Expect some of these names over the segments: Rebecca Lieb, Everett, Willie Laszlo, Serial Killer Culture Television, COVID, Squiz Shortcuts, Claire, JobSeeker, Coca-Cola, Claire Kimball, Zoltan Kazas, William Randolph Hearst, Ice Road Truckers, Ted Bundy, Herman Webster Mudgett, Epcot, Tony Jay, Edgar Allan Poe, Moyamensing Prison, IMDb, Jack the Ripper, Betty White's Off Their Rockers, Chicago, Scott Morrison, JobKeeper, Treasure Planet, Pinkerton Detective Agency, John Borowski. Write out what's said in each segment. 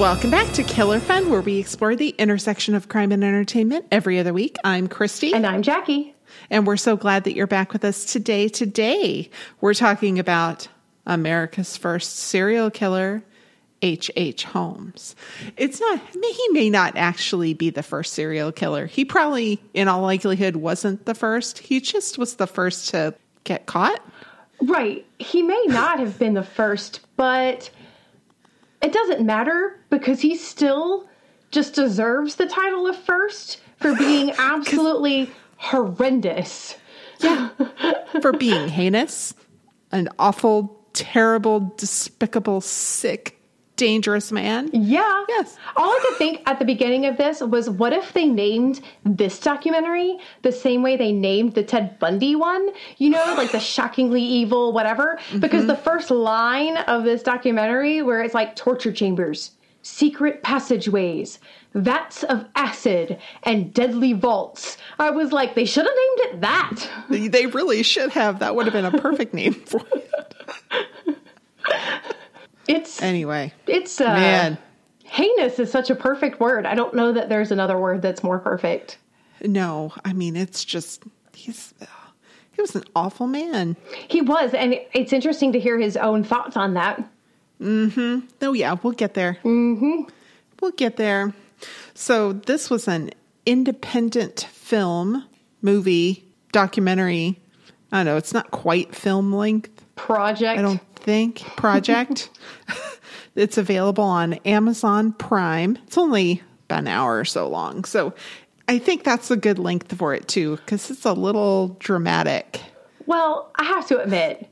Welcome back to Killer Fun, where we explore the intersection of crime and entertainment every other week. I'm Christy. And I'm Jackie. And we're so glad that you're back with us today. Today, we're talking about America's first serial killer, H.H. Holmes. He may not actually be the first serial killer. He probably, in all likelihood, wasn't the first. He just was the first to get caught. Right. He may not have been the first, but it doesn't matter because he still just deserves the title of first for being absolutely horrendous. Yeah. For being heinous, an awful, terrible, despicable, sick, dangerous man. Yeah. Yes. All I could think at the beginning of this was, what if they named this documentary the same way they named the Ted Bundy one? You know, like the shockingly evil whatever. Mm-hmm. Because the first line of this documentary, where it's like, torture chambers, secret passageways, vats of acid, and deadly vaults. I was like, they should have named it that. They really should have. That would have been a perfect name for it. Man. Heinous is such a perfect word. I don't know that there's another word that's more perfect. No, I mean, it's just, he was an awful man. He was, and it's interesting to hear his own thoughts on that. Mm-hmm. Oh, yeah, we'll get there. Mm-hmm. We'll get there. So this was an independent film, movie, documentary. I don't know, it's not quite film length. Project. It's available on Amazon Prime. It's only about an hour or so long. So I think that's a good length for it too, because it's a little dramatic. Well, I have to admit,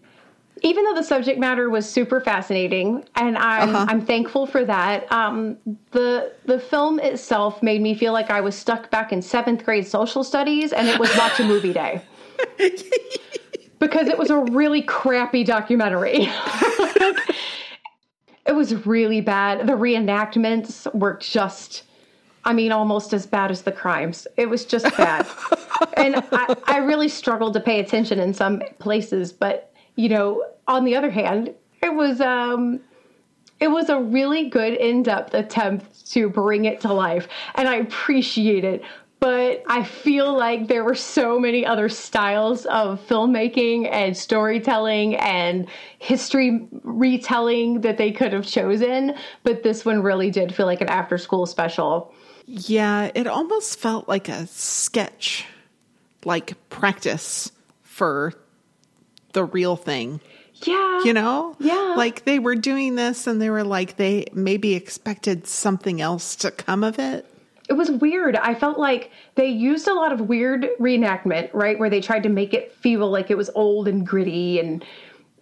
even though the subject matter was super fascinating, and I'm thankful for that, the film itself made me feel like I was stuck back in 7th grade social studies and it was watch a movie day. Because it was a really crappy documentary. It was really bad. The reenactments were just, I mean, almost as bad as the crimes. It was just bad. And I really struggled to pay attention in some places. But, you know, on the other hand, it was a really good in-depth attempt to bring it to life. And I appreciate it. But I feel like there were so many other styles of filmmaking and storytelling and history retelling that they could have chosen. But this one really did feel like an after-school special. Yeah, it almost felt like a sketch, like practice for the real thing. Yeah. You know? Yeah. Like they were doing this and they were like, they maybe expected something else to come of it. It was weird. I felt like they used a lot of weird reenactment, right? Where they tried to make it feel like it was old and gritty and,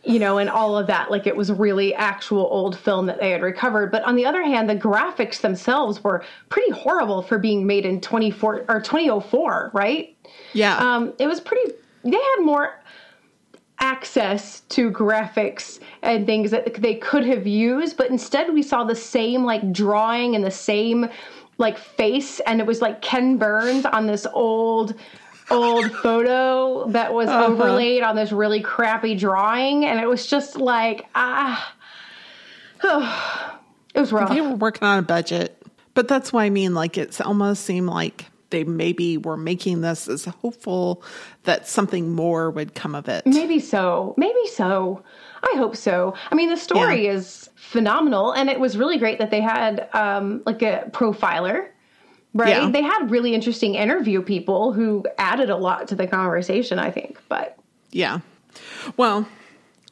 you know, and all of that. Like it was really actual old film that they had recovered. But on the other hand, the graphics themselves were pretty horrible for being made in 2004, right? Yeah. It was pretty, they had more access to graphics and things that they could have used. But instead we saw the same like drawing and the same like face, and it was like Ken Burns on this old photo that was overlaid on this really crappy drawing, and it was just like it was rough. They were working on a budget, but that's why I mean, like it's almost seemed like they maybe were making this as hopeful that something more would come of it. Maybe so. I hope so. I mean, the story is phenomenal, and it was really great that they had like a profiler, right? Yeah. They had really interesting interview people who added a lot to the conversation, I think. But yeah. Well,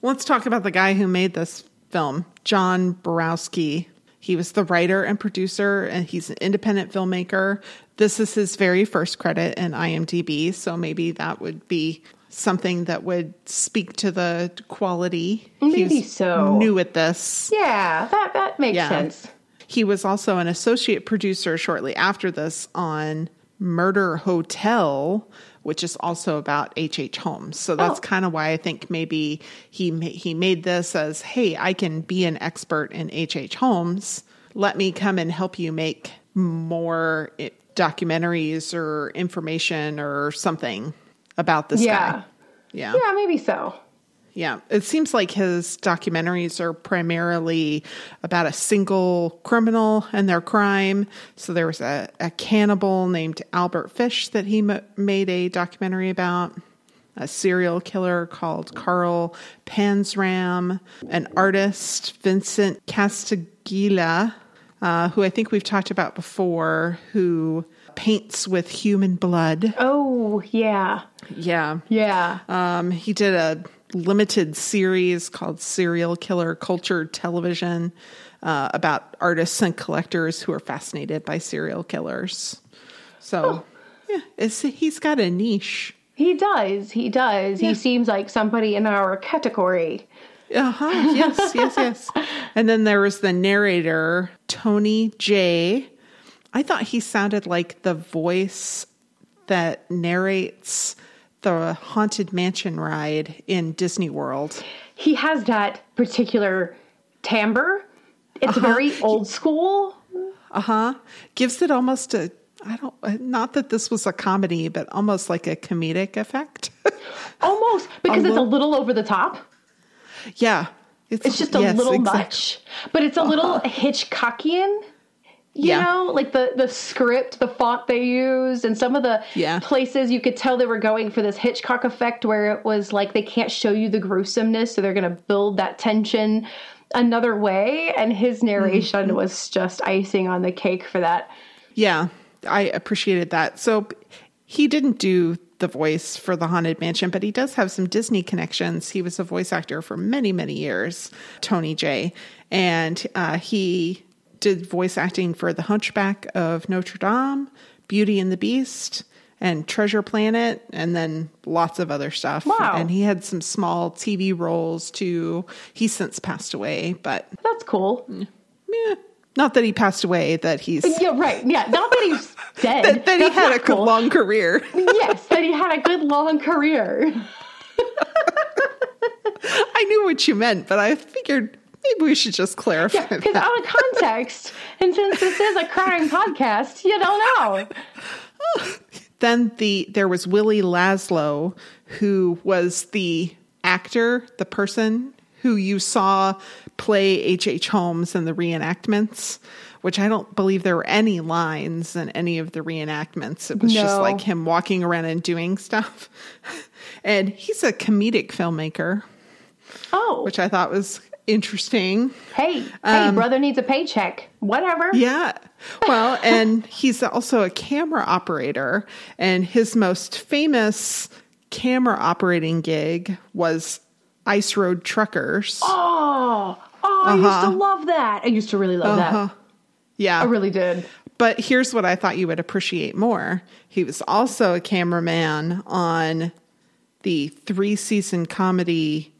let's talk about the guy who made this film, John Borowski. He was the writer and producer, and he's an independent filmmaker. This is his very first credit in IMDb, so maybe that would be something that would speak to the quality. Maybe he's so new at this. Yeah, that makes sense. He was also an associate producer shortly after this on Murder Hotel, which is also about H.H. Holmes. So that's kind of why I think maybe he made this as, hey, I can be an expert in H.H. Holmes. Let me come and help you make more documentaries or information or something about this guy. Yeah. Yeah, maybe so. Yeah. It seems like his documentaries are primarily about a single criminal and their crime. So there was a cannibal named Albert Fish that he made a documentary about, a serial killer called Carl Panzram, an artist, Vincent Castiglia, who I think we've talked about before, who paints with human blood. Oh, yeah. Yeah. Yeah. He did a limited series called Serial Killer Culture Television about artists and collectors who are fascinated by serial killers. So, he's got a niche. He does. He does. Yeah. He seems like somebody in our category. Uh-huh. Yes, yes. And then there was the narrator, Tony Jay. I thought he sounded like the voice that narrates the Haunted Mansion ride in Disney World. He has that particular timbre. It's very old school. Gives it almost not that this was a comedy, but almost like a comedic effect. Almost, because it's a little over the top. Yeah. It's just a little much, but it's a little Hitchcockian. You know, like the script, the font they used, and some of the places you could tell they were going for this Hitchcock effect where it was like they can't show you the gruesomeness, so they're going to build that tension another way. And his narration was just icing on the cake for that. Yeah, I appreciated that. So he didn't do the voice for the Haunted Mansion, but he does have some Disney connections. He was a voice actor for many, many years, Tony Jay. And he did voice acting for The Hunchback of Notre Dame, Beauty and the Beast, and Treasure Planet, and then lots of other stuff. Wow. And he had some small TV roles, too. He's since passed away, but... That's cool. Yeah. Not that he passed away, that he's... Yeah, right. Yeah, not that he's dead. that he had a good long career. Yes, that he had a good long career. I knew what you meant, but I figured... Maybe we should just clarify that. Because out of context, and since this is a crime podcast, you don't know. Then there was Willie Laszlo, who was the actor, the person who you saw play H.H. Holmes in the reenactments, which I don't believe there were any lines in any of the reenactments. It was just like him walking around and doing stuff. And he's a comedic filmmaker. Oh. Which I thought was... interesting. Hey, brother needs a paycheck. Whatever. Yeah. Well, and he's also a camera operator, and his most famous camera operating gig was Ice Road Truckers. Oh, I used to love that. I used to really love that. Yeah. I really did. But here's what I thought you would appreciate more. He was also a cameraman on the 3-season comedy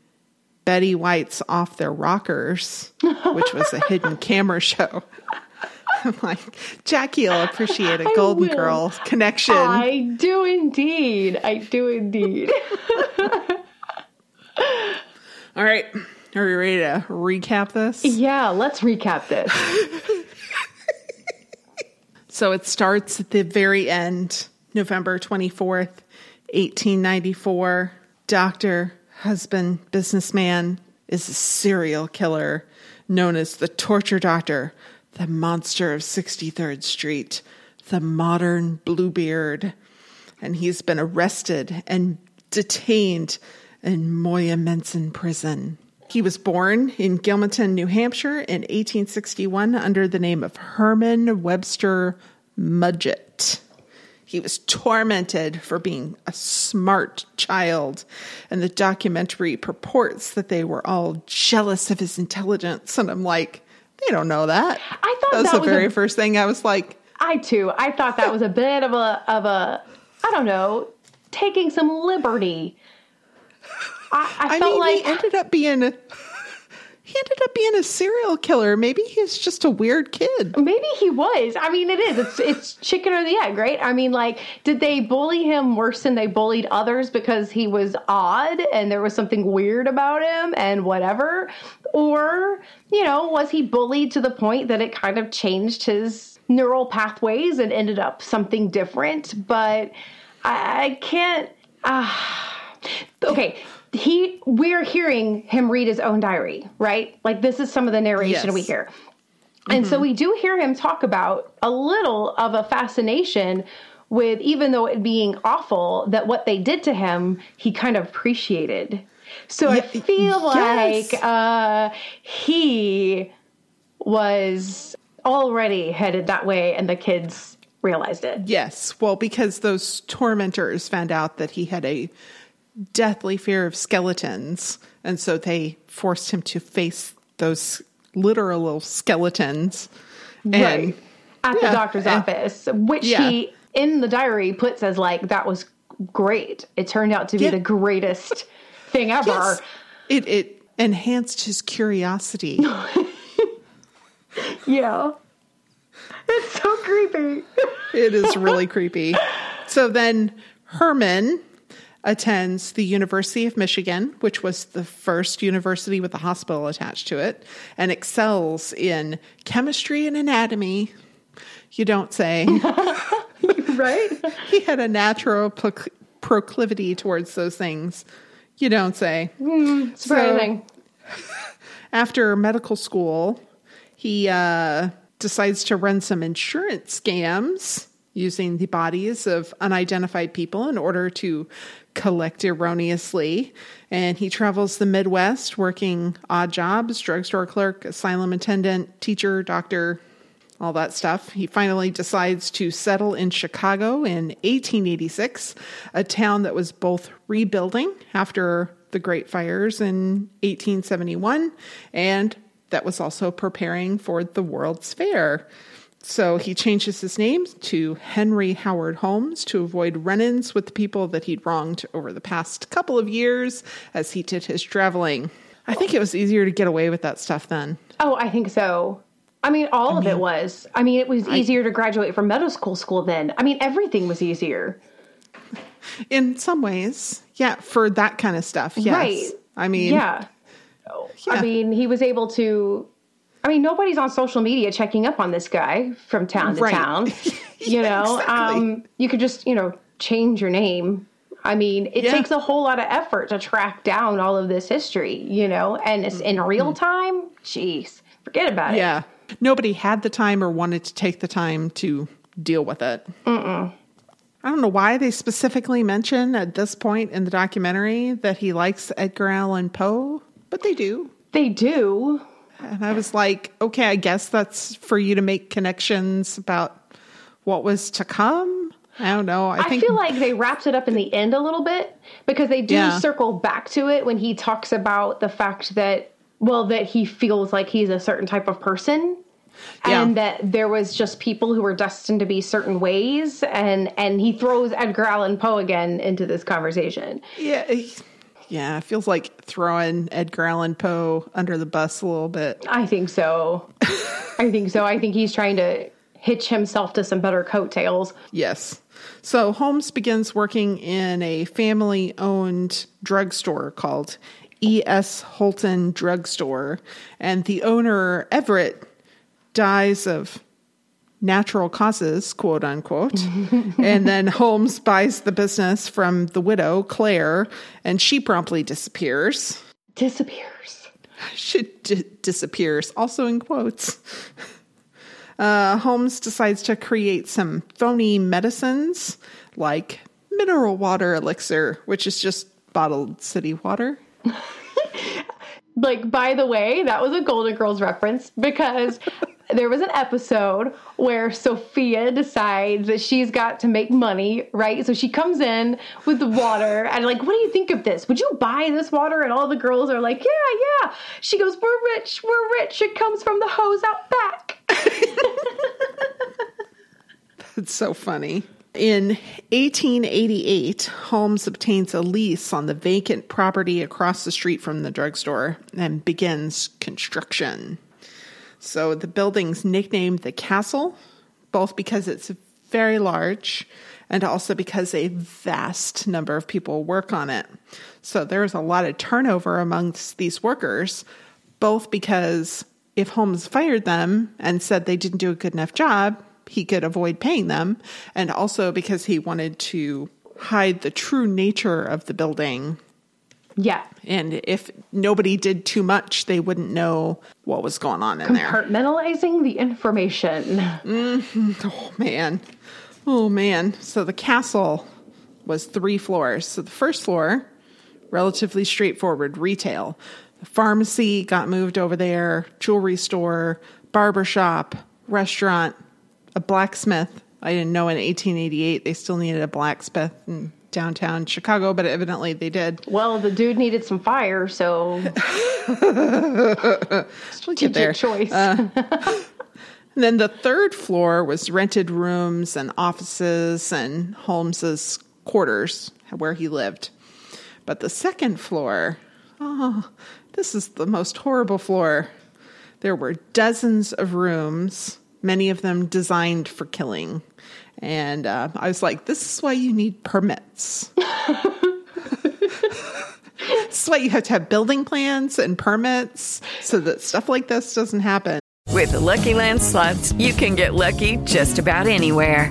Betty White's Off Their Rockers, which was a hidden camera show. I'm like, Jackie will appreciate a Golden Girl connection. I do indeed. All right. Are you ready to recap this? Yeah, let's recap this. So it starts at the very end, November 24th, 1894. Doctor... husband, businessman, is a serial killer known as the Torture Doctor, the monster of 63rd Street, the modern Bluebeard. And he's been arrested and detained in Moyamensing Prison. He was born in Gilmanton, New Hampshire in 1861 under the name of Herman Webster Mudgett. He was tormented for being a smart child, and the documentary purports that they were all jealous of his intelligence. And I'm like, they don't know that. I thought that was the very first thing I was like. I thought that was a bit of a I don't know, taking some liberty. I felt like he ended up being a serial killer. Maybe he's just a weird kid. Maybe he was. I mean, it is. It's chicken or the egg, right? I mean, like, did they bully him worse than they bullied others because he was odd and there was something weird about him and whatever? Or, you know, was he bullied to the point that it kind of changed his neural pathways and ended up something different? But I can't. Okay. We're hearing him read his own diary, right? Like, this is some of the narration we hear. And so we do hear him talk about a little of a fascination with, even though it being awful, that what they did to him, he kind of appreciated. So I feel like he was already headed that way and the kids realized it. Yes. Well, because those tormentors found out that he had a deathly fear of skeletons, and so they forced him to face those literal skeletons at the doctor's office, which he in the diary puts as like, that was great, it turned out to be the greatest thing ever. It enhanced his curiosity. It's so creepy. It is really creepy. So then Herman attends the University of Michigan, which was the first university with a hospital attached to it, and excels in chemistry and anatomy. You don't say. Right? He had a natural proclivity towards those things. You don't say. It's surprising. After medical school, he decides to run some insurance scams using the bodies of unidentified people in order to collect erroneously. And he travels the Midwest working odd jobs, drugstore clerk, asylum attendant, teacher, doctor, all that stuff. He finally decides to settle in Chicago in 1886, a town that was both rebuilding after the Great Fires in 1871, and that was also preparing for the World's Fair. So he changes his name to Henry Howard Holmes to avoid run-ins with the people that he'd wronged over the past couple of years as he did his traveling. I think it was easier to get away with that stuff then. Oh, I think so. I mean, all of it was. I mean, it was easier to graduate from medical school then. I mean, everything was easier. In some ways. Yeah, for that kind of stuff. Yes. Right. I mean. Yeah. Yeah. I mean, he was able to. I mean, nobody's on social media checking up on this guy from town to town, you know, exactly. You could just, you know, change your name. I mean, it takes a whole lot of effort to track down all of this history, you know, and it's in real time. Jeez, forget about it. Yeah. Nobody had the time or wanted to take the time to deal with it. Mm-mm. I don't know why they specifically mention at this point in the documentary that he likes Edgar Allan Poe, but they do. They do. And I was like, okay, I guess that's for you to make connections about what was to come. I don't know. I feel like they wrapped it up in the end a little bit because they do circle back to it when he talks about the fact that, well, that he feels like he's a certain type of person and that there was just people who were destined to be certain ways. And he throws Edgar Allan Poe again into this conversation. Yeah. Yeah, it feels like throwing Edgar Allan Poe under the bus a little bit. I think so. I think he's trying to hitch himself to some better coattails. Yes. So Holmes begins working in a family-owned drugstore called E.S. Holton Drugstore, and the owner, Everett, dies of natural causes, quote unquote. And then Holmes buys the business from the widow, Claire, and she promptly disappears. Disappears, also in quotes. Holmes decides to create some phony medicines like mineral water elixir, which is just bottled city water. Like, by the way, that was a Golden Girls reference because there was an episode where Sophia decides that she's got to make money, right? So she comes in with the water and like, what do you think of this? Would you buy this water? And all the girls are like, yeah. She goes, we're rich. It comes from the hose out back. That's so funny. In 1888, Holmes obtains a lease on the vacant property across the street from the drugstore and begins construction. So the building's nicknamed the Castle, both because it's very large and also because a vast number of people work on it. So there's a lot of turnover amongst these workers, both because if Holmes fired them and said they didn't do a good enough job, he could avoid paying them, and also because he wanted to hide the true nature of the building. Yeah. And if nobody did too much, they wouldn't know what was going on in there. Compartmentalizing the information. Mm-hmm. Oh, man. So the Castle was 3 floors. So the first floor, relatively straightforward retail. The pharmacy got moved over there, jewelry store, barbershop, restaurant, a blacksmith. I didn't know in 1888 they still needed a blacksmith in downtown Chicago, but evidently they did. Well, the dude needed some fire, so strategic choice. And then the third floor was rented rooms and offices and Holmes's quarters where he lived. But the second floor, this is the most horrible floor. There were dozens of rooms, many of them designed for killing. And I was like, this is why you need permits. This is why you have to have building plans and permits so that stuff like this doesn't happen. With the Lucky Land Slots, you can get lucky just about anywhere.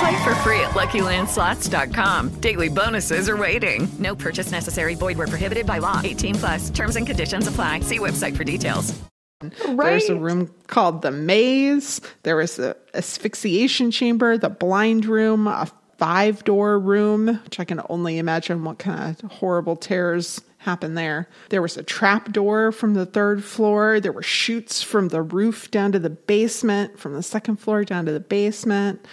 Play for free at LuckyLandSlots.com. Daily bonuses are waiting. No purchase necessary. Void where prohibited by law. 18+. Terms and conditions apply. See website for details. Right. There's a room called the Maze. There was the asphyxiation chamber, the blind room, a 5-door room, which I can only imagine what kind of horrible terrors happened there. There was a trap door from the third floor. There were chutes from the roof down to the basement, from the second floor down to the basement,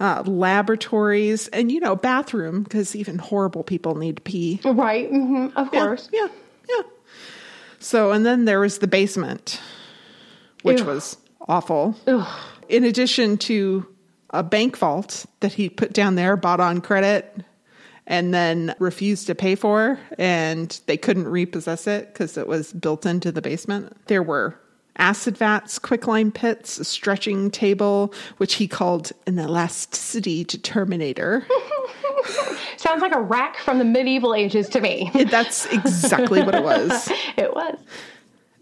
laboratories, and, bathroom, because even horrible people need to pee. Right. Mm-hmm. Of course. Yeah. So, and then there was the basement, which was awful. Ugh. In addition to a bank vault that he put down there, bought on credit, and then refused to pay for, and they couldn't repossess it because it was built into the basement. There were acid vats, quicklime pits, a stretching table, which he called an elasticity determinator. Sounds like a rack from the medieval ages to me. That's exactly what it was. It was.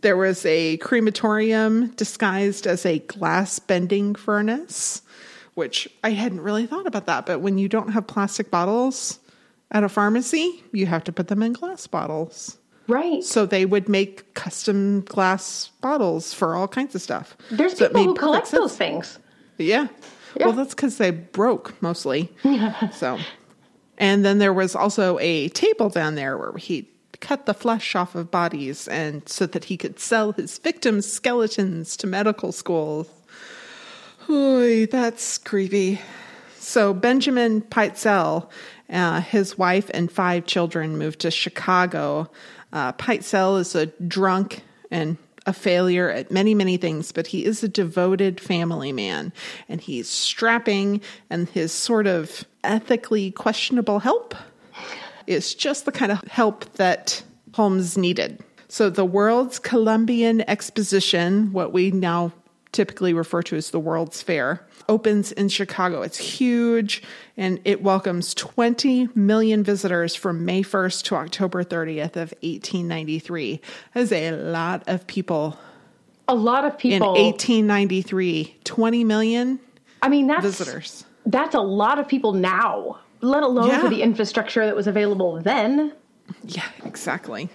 There was a crematorium disguised as a glass bending furnace, which I hadn't really thought about that. But when you don't have plastic bottles at a pharmacy, you have to put them in glass bottles. Right. So they would make custom glass bottles for all kinds of stuff. There's people who collect those things. Yeah. Well, that's because they broke mostly. So, and then there was also a table down there where he cut the flesh off of bodies and so that he could sell his victims' skeletons to medical schools. Oy, that's creepy. So Benjamin Pitezel, his wife and 5 children moved to Chicago. Pitezel is a drunk and a failure at many, many things, but he is a devoted family man, and he's strapping, and his sort of ethically questionable help is just the kind of help that Holmes needed. So the World's Columbian Exposition, what we now typically refer to as the World's Fair, opens in Chicago. It's huge, and it welcomes 20 million visitors from May 1st to October 30th of 1893. That is a lot of people. A lot of people. In 1893, 20 million visitors. That's a lot of people now, let alone for the infrastructure that was available then. Yeah, exactly.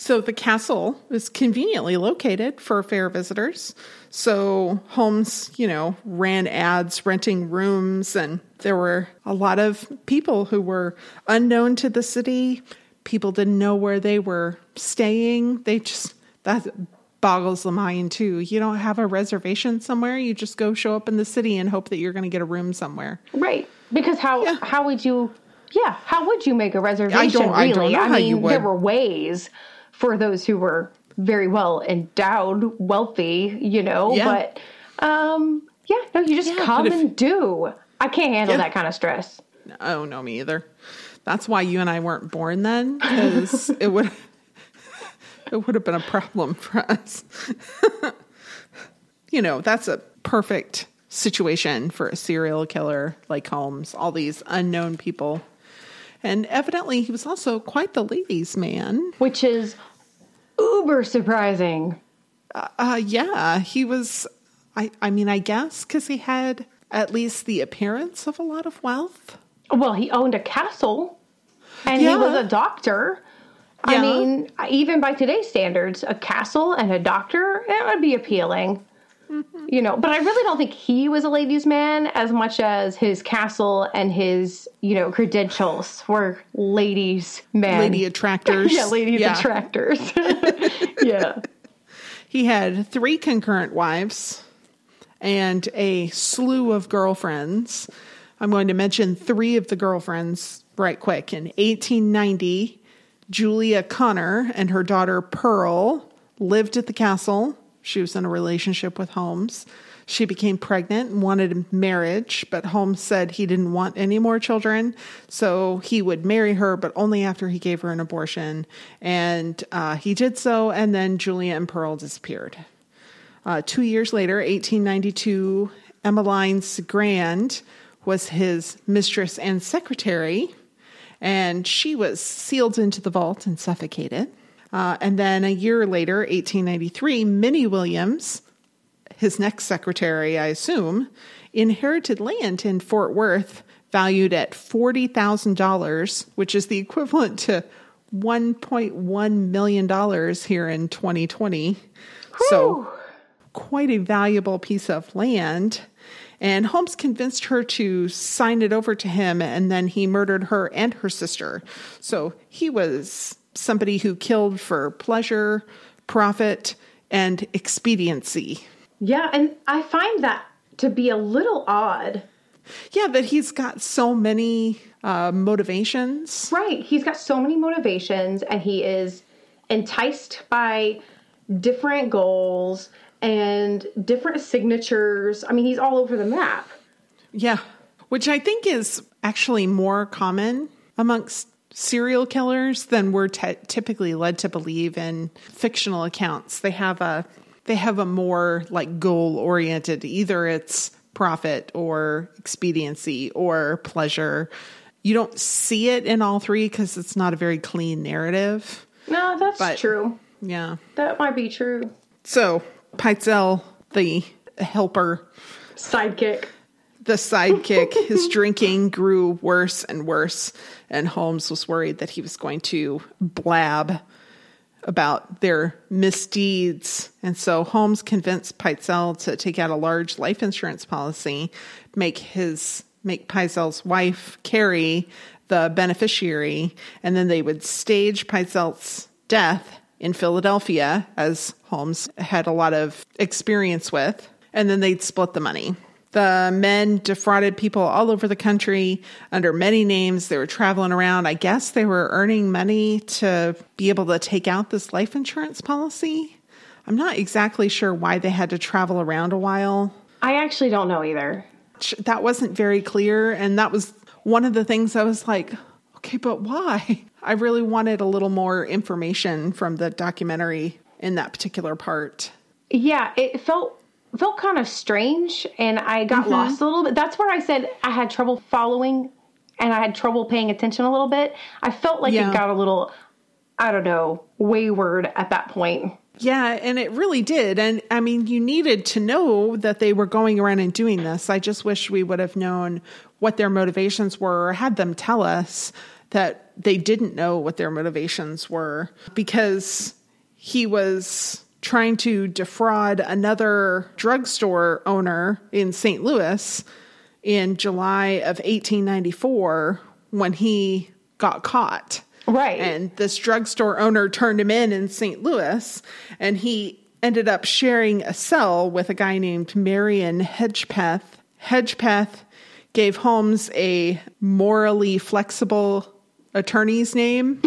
So the castle is conveniently located for fair visitors. So Holmes, ran ads, renting rooms, and there were a lot of people who were unknown to the city. People didn't know where they were staying. That boggles the mind too. You don't have a reservation somewhere. You just go show up in the city and hope that you're going to get a room somewhere. Right. Because how would you make a reservation? I don't know how you would. There were ways for those who were very well endowed, wealthy, but, you just come and do. I can't handle that kind of stress. Oh, no, me either. That's why you and I weren't born then, because it would have been a problem for us. That's a perfect situation for a serial killer like Holmes, all these unknown people. And evidently, he was also quite the ladies' man. Which is uber surprising. He was, I guess, because he had at least the appearance of a lot of wealth. Well, he owned a castle, and he was a doctor. Yeah. I mean, even by today's standards, a castle and a doctor, it would be appealing. Mm-hmm. But I really don't think he was a ladies' man as much as his castle and his, credentials were ladies' men. Lady attractors. Attractors. Yeah. He had 3 concurrent wives and a slew of girlfriends. I'm going to mention 3 of the girlfriends right quick. In 1890, Julia Connor and her daughter Pearl lived at the castle. She was in a relationship with Holmes. She became pregnant and wanted marriage, but Holmes said he didn't want any more children, so he would marry her, but only after he gave her an abortion. And he did so, and then Julia and Pearl disappeared. 2 years later, 1892, Emmeline Segrand was his mistress and secretary, and she was sealed into the vault and suffocated. And then a year later, 1893, Minnie Williams, his next secretary, I assume, inherited land in Fort Worth valued at $40,000, which is the equivalent to $1.1 million here in 2020. Whew. So quite a valuable piece of land. And Holmes convinced her to sign it over to him, and then he murdered her and her sister. So he was somebody who killed for pleasure, profit, and expediency. Yeah, and I find that to be a little odd. Yeah, that he's got so many motivations. Right, he's got so many motivations, and he is enticed by different goals and different signatures. I mean, he's all over the map. Yeah, which I think is actually more common amongst serial killers than we're typically led to believe in fictional accounts. They have a more like goal oriented. Either it's profit or expediency or pleasure. You don't see it in all three because it's not a very clean narrative. No, that's true. Yeah, that might be true. So Pitezel, the helper, sidekick. The sidekick, his drinking grew worse and worse, and Holmes was worried that he was going to blab about their misdeeds. And so Holmes convinced Pitezel to take out a large life insurance policy, make Pitezel's wife, Carrie, the beneficiary, and then they would stage Pitezel's death in Philadelphia, as Holmes had a lot of experience with, and then they'd split the money. The men defrauded people all over the country under many names. They were traveling around. I guess they were earning money to be able to take out this life insurance policy. I'm not exactly sure why they had to travel around a while. I actually don't know either. That wasn't very clear. And that was one of the things I was like, okay, but why? I really wanted a little more information from the documentary in that particular part. Yeah, it felt kind of strange, and I got lost a little bit. That's where I said I had trouble following, and I had trouble paying attention a little bit. I felt like it got a little, I don't know, wayward at that point. Yeah, and it really did. And I mean, you needed to know that they were going around and doing this. I just wish we would have known what their motivations were, or had them tell us that they didn't know what their motivations were, because he was trying to defraud another drugstore owner in St. Louis in July of 1894 when he got caught. Right. And this drugstore owner turned him in St. Louis, and he ended up sharing a cell with a guy named Marion Hedgepeth. Hedgepeth gave Holmes a morally flexible attorney's name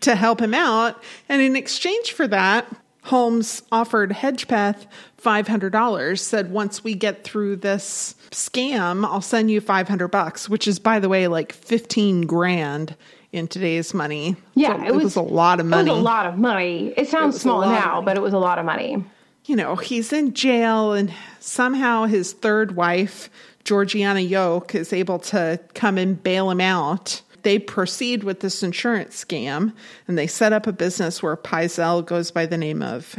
to help him out. And in exchange for that, Holmes offered Hedgepeth $500, said, once we get through this scam, I'll send you $500, which is, by the way, like 15 grand in today's money. Yeah, so it was a lot of money. It was a lot of money. It sounds small now, but it was a lot of money. You know, he's in jail, and somehow his third wife, Georgiana Yoke, is able to come and bail him out. They proceed with this insurance scam, and they set up a business where Pitezel goes by the name of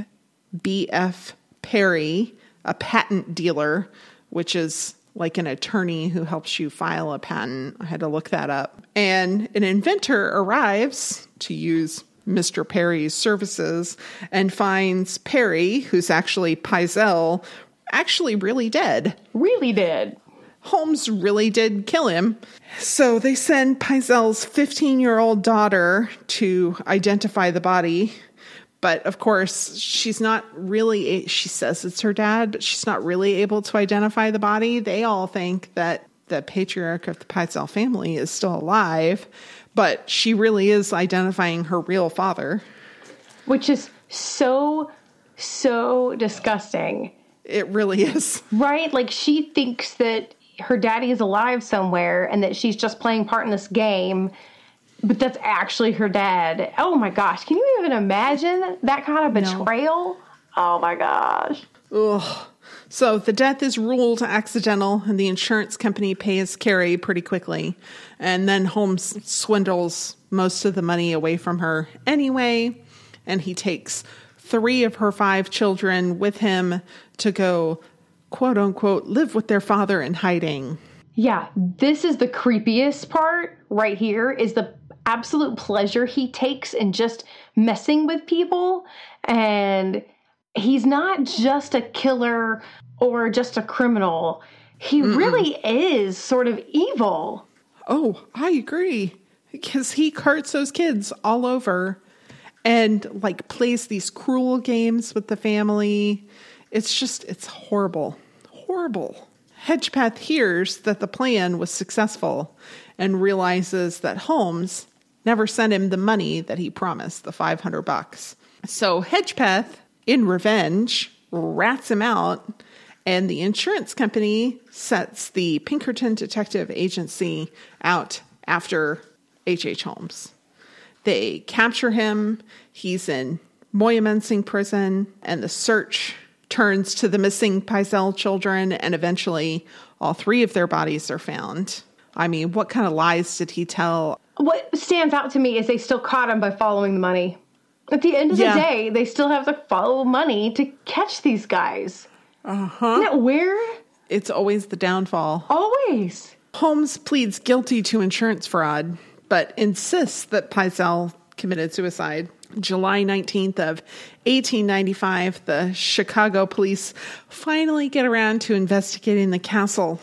B.F. Perry, a patent dealer, which is like an attorney who helps you file a patent. I had to look that up. And an inventor arrives to use Mr. Perry's services and finds Perry, who's actually Pitezel, actually really dead. Really dead. Holmes really did kill him. So they send Pitezel's 15-year-old daughter to identify the body. But of course, she's not really, she says it's her dad, but she's not really able to identify the body. They all think that the patriarch of the Pitezel family is still alive, but she really is identifying her real father. Which is so disgusting. It really is. Right? Like, she thinks that her daddy is alive somewhere and that she's just playing part in this game, but that's actually her dad. Oh my gosh. Can you even imagine that kind of betrayal? No. Oh my gosh. Ugh. So the death is ruled accidental, and the insurance company pays Carrie pretty quickly. And then Holmes swindles most of the money away from her anyway. And he takes 3 of her 5 children with him to go, quote unquote, live with their father in hiding. Yeah, this is the creepiest part right here, is the absolute pleasure he takes in just messing with people. And he's not just a killer or just a criminal. He really is sort of evil. Oh, I agree. Because he hurts those kids all over and like plays these cruel games with the family. It's just, it's horrible. Horrible. Hedgepeth hears that the plan was successful and realizes that Holmes never sent him the money that he promised, the $500. So Hedgepeth, in revenge, rats him out, and the insurance company sets the Pinkerton Detective Agency out after H.H. Holmes. They capture him. He's in Moyamensing Prison, and the search turns to the missing Pitezel children, and eventually all 3 of their bodies are found. I mean, what kind of lies did he tell? What stands out to me is they still caught him by following the money. At the end of the day, they still have to follow money to catch these guys. Uh-huh. Isn't that weird? It's always the downfall. Always. Holmes pleads guilty to insurance fraud, but insists that Pitezel committed suicide. July 19th of 1895, the Chicago police finally get around to investigating the castle.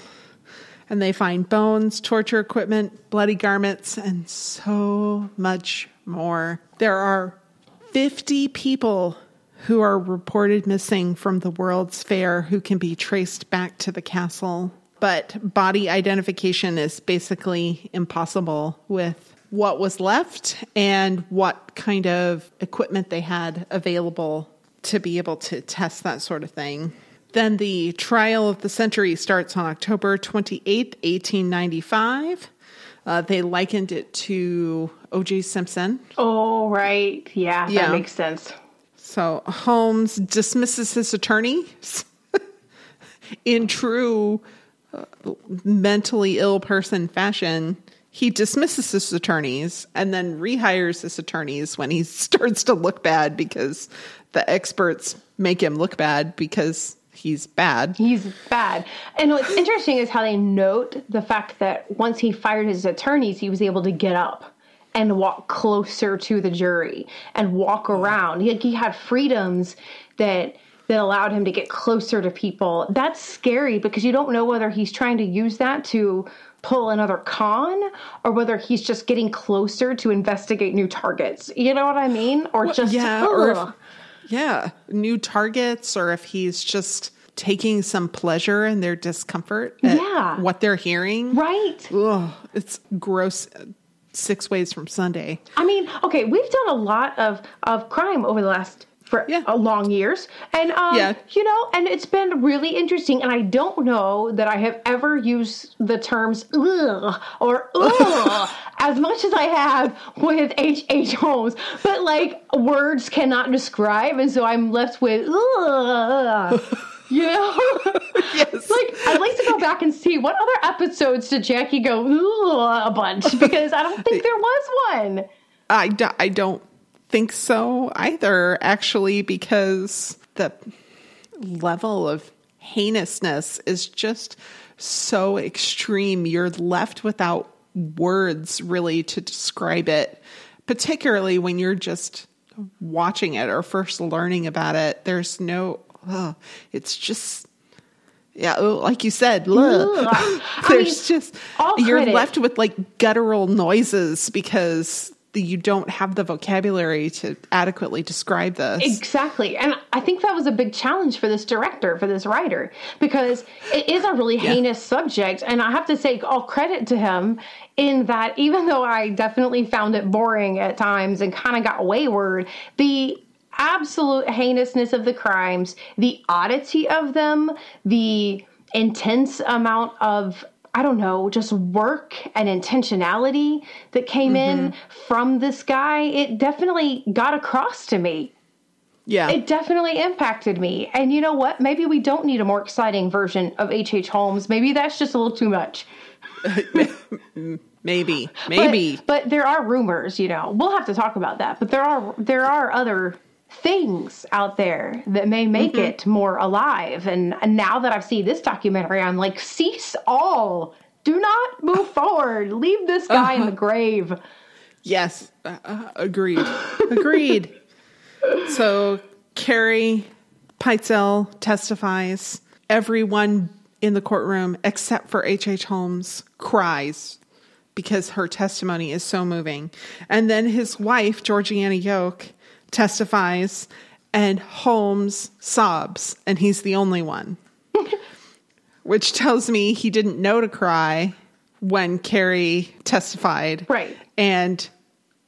And they find bones, torture equipment, bloody garments, and so much more. There are 50 people who are reported missing from the World's Fair who can be traced back to the castle. But body identification is basically impossible with what was left and what kind of equipment they had available to be able to test that sort of thing. Then the trial of the century starts on October 28th, 1895. They likened it to O.J. Simpson. Oh, right. Yeah, that makes sense. So Holmes dismisses his attorneys in true mentally ill person fashion. He dismisses his attorneys and then rehires his attorneys when he starts to look bad because the experts make him look bad because he's bad. He's bad. And what's interesting is how they note the fact that once he fired his attorneys, he was able to get up and walk closer to the jury and walk around. He had freedoms that allowed him to get closer to people. That's scary because you don't know whether he's trying to use that to pull another con or whether he's just getting closer to investigate new targets. You know what I mean? New targets, or if he's just taking some pleasure in their discomfort at what they're hearing. Right. Ugh, it's gross. 6 ways from Sunday. I mean, okay, we've done a lot of crime over the last long years. And, and it's been really interesting. And I don't know that I have ever used the terms ugh or ugh as much as I have with H.H. Holmes. But, words cannot describe. And so I'm left with ugh. You know? Yes. I'd like to go back and see what other episodes did Jackie go ugh a bunch, because I don't think there was one. I don't think so either, actually, because the level of heinousness is just so extreme. You're left without words really to describe it, particularly when you're just watching it or first learning about it. There's no, it's just, like you said, you're left with guttural noises because you don't have the vocabulary to adequately describe this. Exactly. And I think that was a big challenge for this director, for this writer, because it is a really heinous subject. And I have to say all credit to him in that even though I definitely found it boring at times and kind of got wayward, the absolute heinousness of the crimes, the oddity of them, the intense amount of just work and intentionality that came in from this guy. It definitely got across to me. Yeah. It definitely impacted me. And you know what? Maybe we don't need a more exciting version of H.H. Holmes. Maybe that's just a little too much. Maybe. But there are rumors, We'll have to talk about that. But there are other things out there that may make it more alive. And now that I've seen this documentary, I'm like, cease all. Do not move forward. Leave this guy in the grave. Yes. Agreed. So Carrie Pietzel testifies. Everyone in the courtroom, except for H.H. Holmes, cries because her testimony is so moving. And then his wife, Georgiana Yoke, testifies, and Holmes sobs, and he's the only one, which tells me he didn't know to cry when Carrie testified. Right. And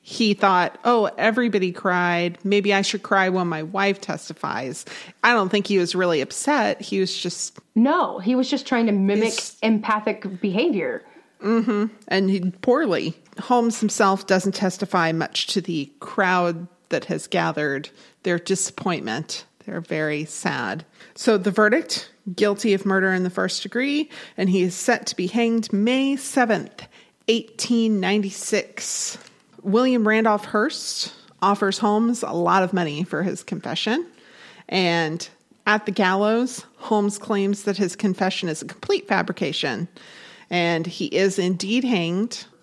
he thought, everybody cried. Maybe I should cry when my wife testifies. I don't think he was really upset. He was just... No, he was just trying to mimic empathic behavior. Mm-hmm. And poorly. Holmes himself doesn't testify much to the crowd that has gathered, their disappointment. They're very sad. So the verdict, guilty of murder in the first degree, and he is set to be hanged May 7th, 1896. William Randolph Hearst offers Holmes a lot of money for his confession. And at the gallows, Holmes claims that his confession is a complete fabrication. And he is indeed hanged.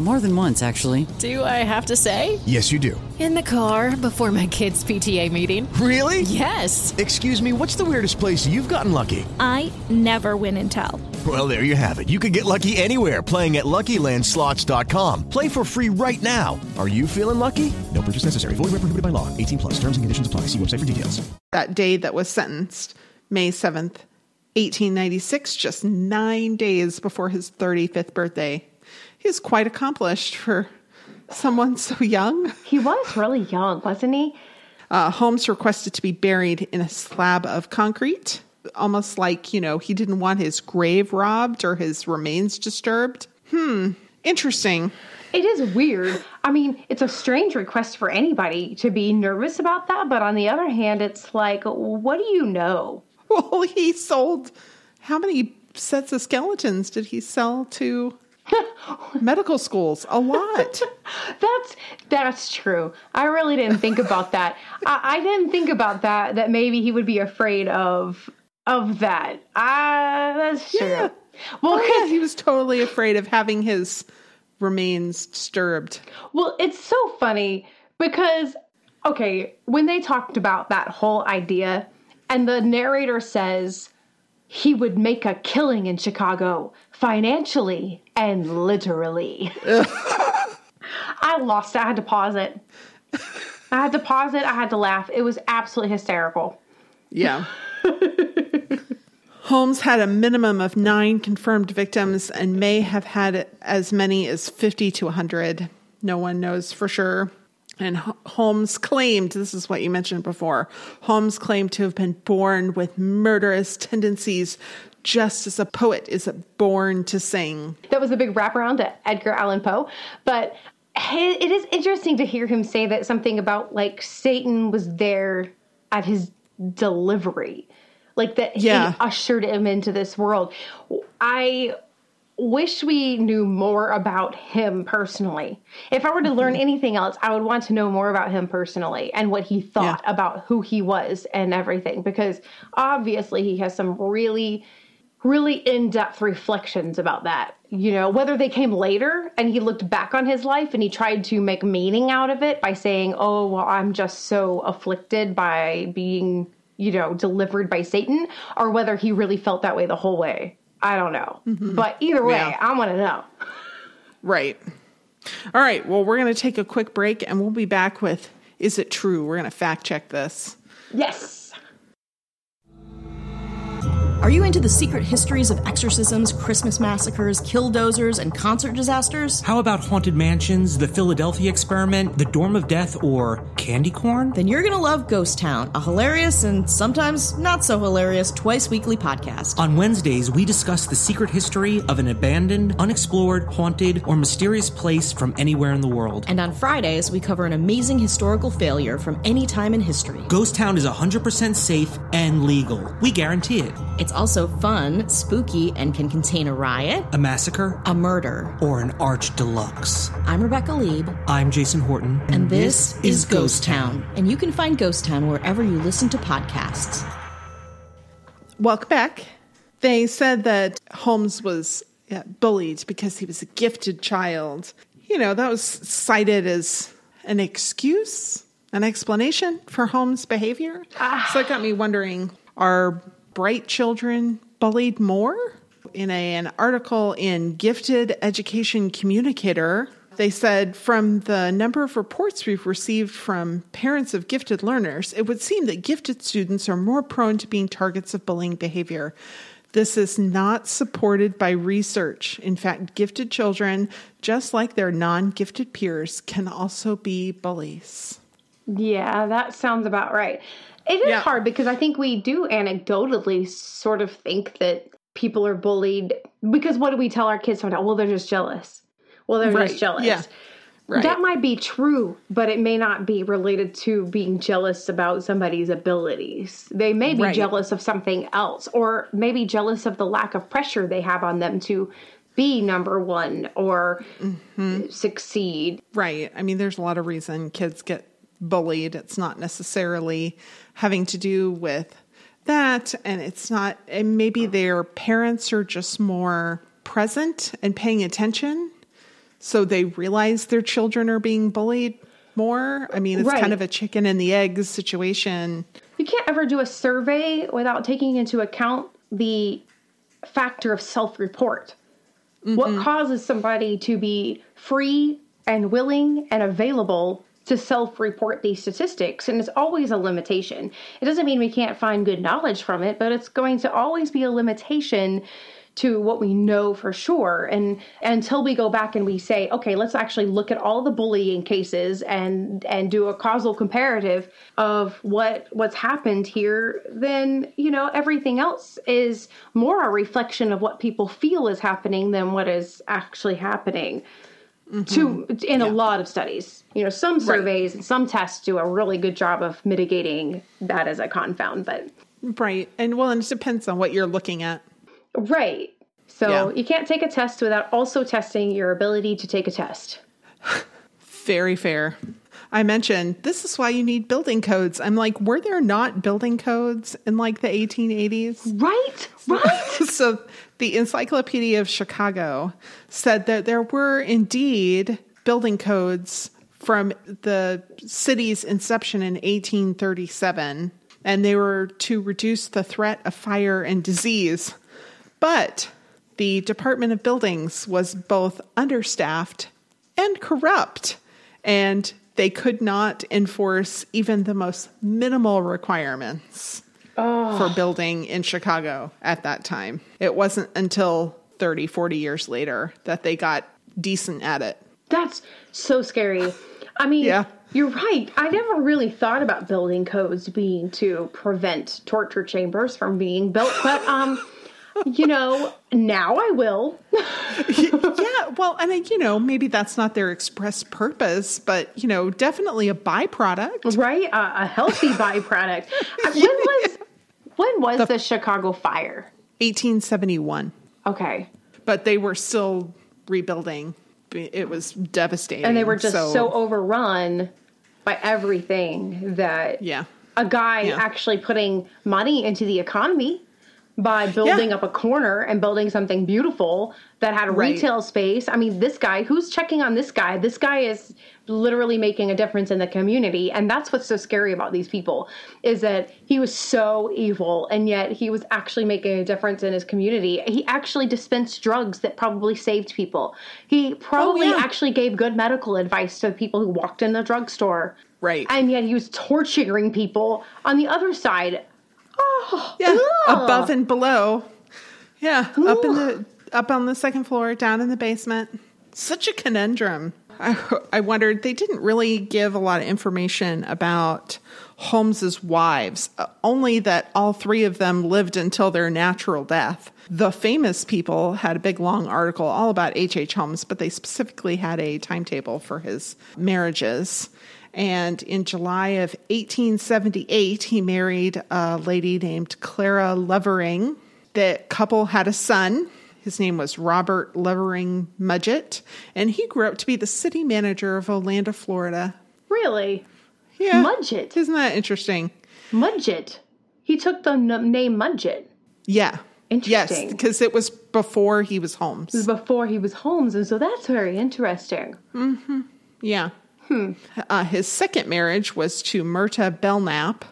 More than once, actually. Do I have to say? Yes, you do. In the car before my kids' PTA meeting. Really? Yes. Excuse me, what's the weirdest place you've gotten lucky? I never win and tell. Well, there you have it. You can get lucky anywhere, playing at LuckyLandSlots.com. Play for free right now. Are you feeling lucky? No purchase necessary. Void where prohibited by law. 18 plus. Terms and conditions apply. See website for details. That day that was sentenced, May 7th, 1896, just 9 days before his 35th birthday. He's quite accomplished for someone so young. He was really young, wasn't he? Holmes requested to be buried in a slab of concrete, almost like, you know, he didn't want his grave robbed or his remains disturbed. Interesting. It is weird. I mean, it's a strange request for anybody to be nervous about that, but on the other hand, it's like, what do you know? Well, he sold, how many sets of skeletons did he sell to medical schools? A lot. That's true. I really didn't think about that. I didn't think about that, that maybe he would be afraid of that. That's true. Yeah. Well, because he was totally afraid of having his remains disturbed. Well, it's so funny because, okay, when they talked about that whole idea, and the narrator says he would make a killing in Chicago financially and literally. I lost it. I had to pause it. I had to laugh. It was absolutely hysterical. Yeah. Holmes had a minimum of 9 confirmed victims and may have had as many as 50 to 100. No one knows for sure. And Holmes claimed, this is what you mentioned before, Holmes claimed to have been born with murderous tendencies, just as a poet is born to sing. That was a big wraparound to Edgar Allan Poe. But it is interesting to hear him say that something about, like, Satan was there at his delivery. Like, that he ushered him into this world. I wish we knew more about him personally. If I were to learn anything else, I would want to know more about him personally and what he thought about who he was and everything, because obviously he has some really, really in-depth reflections about that. You know, whether they came later and he looked back on his life and he tried to make meaning out of it by saying, oh, well, I'm just so afflicted by being, you know, delivered by Satan, or whether he really felt that way the whole way. I don't know. Mm-hmm. But either way, I want to know. Right. All right. Well, we're going to take a quick break and we'll be back with, is it true? We're going to fact check this. Yes. Are you into the secret histories of exorcisms, Christmas massacres, killdozers, and concert disasters? How about haunted mansions, the Philadelphia experiment, the dorm of death, or candy corn? Then you're going to love Ghost Town, a hilarious and sometimes not so hilarious twice-weekly podcast. On Wednesdays, we discuss the secret history of an abandoned, unexplored, haunted, or mysterious place from anywhere in the world. And on Fridays, we cover an amazing historical failure from any time in history. Ghost Town is 100% safe and legal. We guarantee it. It's also fun, spooky, and can contain a riot, a massacre, a murder, or an arch deluxe. I'm Rebecca Lieb. I'm Jason Horton. And this is Ghost Town. And you can find Ghost Town wherever you listen to podcasts. Welcome back. They said that Holmes was bullied because he was a gifted child. You know, that was cited as an excuse, an explanation for Holmes' behavior. So it got me wondering, are bright children bullied more? In an article in Gifted Education Communicator, they said, from the number of reports we've received from parents of gifted learners, it would seem that gifted students are more prone to being targets of bullying behavior. This is not supported by research. In fact, gifted children, just like their non-gifted peers, can also be bullies. Yeah, that sounds about right. It is hard because I think we do anecdotally sort of think that people are bullied because what do we tell our kids sometimes? Well, they're just jealous. Just jealous. Yeah. Right. That might be true, but it may not be related to being jealous about somebody's abilities. They may be jealous of something else, or maybe jealous of the lack of pressure they have on them to be number one or succeed. Right. I mean, there's a lot of reason kids get bullied. It's not necessarily having to do with that. And it's not, and maybe their parents are just more present and paying attention So they realize their children are being bullied more. I mean, it's kind of a chicken and the egg situation. You can't ever do a survey without taking into account the factor of self-report. Mm-hmm. What causes somebody to be free and willing and available to self-report these statistics? And it's always a limitation. It doesn't mean we can't find good knowledge from it, but it's going to always be a limitation to what we know for sure. And until we go back and we say, okay, let's actually look at all the bullying cases and do a causal comparative of what's happened here, then, you know, everything else is more a reflection of what people feel is happening than what is actually happening. Mm-hmm. A lot of studies. You know, some surveys and some tests do a really good job of mitigating that as a confound, but... Right. And it depends on what you're looking at. Right. So you can't take a test without also testing your ability to take a test. Very fair. I mentioned, this is why you need building codes. I'm like, were there not building codes in like the 1880s? Right. So the Encyclopedia of Chicago said that there were indeed building codes from the city's inception in 1837, and they were to reduce the threat of fire and disease. But the Department of Buildings was both understaffed and corrupt, and they could not enforce even the most minimal requirements for building in Chicago at that time. It wasn't until 30, 40 years later that they got decent at it. That's so scary. I mean, you're right. I never really thought about building codes being to prevent torture chambers from being built, but you know, now I will. Maybe that's not their express purpose, but, you know, definitely a byproduct. Right? A healthy byproduct. When was the Chicago fire? 1871. Okay. But they were still rebuilding. It was devastating. And they were just so overrun by everything that a guy actually putting money into the economy by building up a corner and building something beautiful that had a retail space. I mean, this guy, who's checking on this guy? This guy is literally making a difference in the community. And that's what's so scary about these people, is that he was so evil, and yet he was actually making a difference in his community. He actually dispensed drugs that probably saved people. He probably actually gave good medical advice to the people who walked in the drugstore. Right. And yet he was torturing people on the other side. Above and below. Up on the second floor, down in the basement. Such a conundrum. I wondered, they didn't really give a lot of information about Holmes's wives, only that all three of them lived until their natural death. The famous people had a big long article all about H.H. Holmes, but they specifically had a timetable for his marriages. And in July of 1878, he married a lady named Clara Levering. The couple had a son. His name was Robert Levering Mudgett, and he grew up to be the city manager of Olanda, Florida. Really? Yeah. Mudgett. Isn't that interesting? Mudgett. He took the name Mudgett. Yeah. Interesting. Yes, because it was before he was Holmes. It was before he was Holmes, and so that's very interesting. Mm-hmm. Yeah. His second marriage was to Myrta Belknap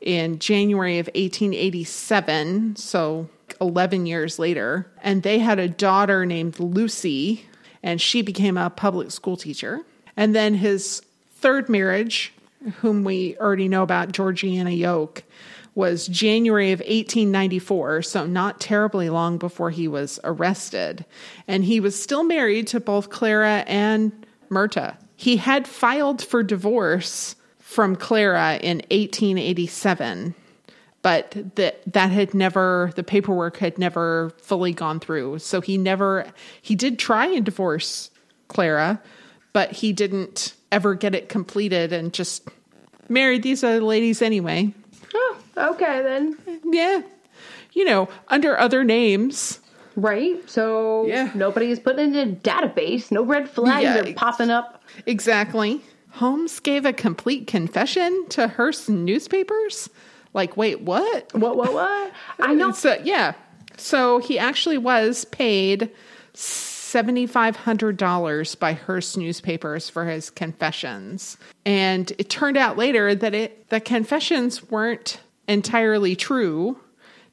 in January of 1887, so 11 years later. And they had a daughter named Lucy, and she became a public school teacher. And then his third marriage, whom we already know about, Georgiana Yoke, was January of 1894, so not terribly long before he was arrested. And he was still married to both Clara and Myrta. He had filed for divorce from Clara in 1887, but the paperwork had never fully gone through. So he did try and divorce Clara, but he didn't ever get it completed and just married these other ladies anyway. Oh, okay then. Yeah. You know, under other names. Right. So nobody's putting in a database. No red flags are popping up. Exactly. Holmes gave a complete confession to Hearst's newspapers. Like, wait, what? What? I know. So he actually was paid $7,500 by Hearst newspapers for his confessions. And it turned out later that the confessions weren't entirely true.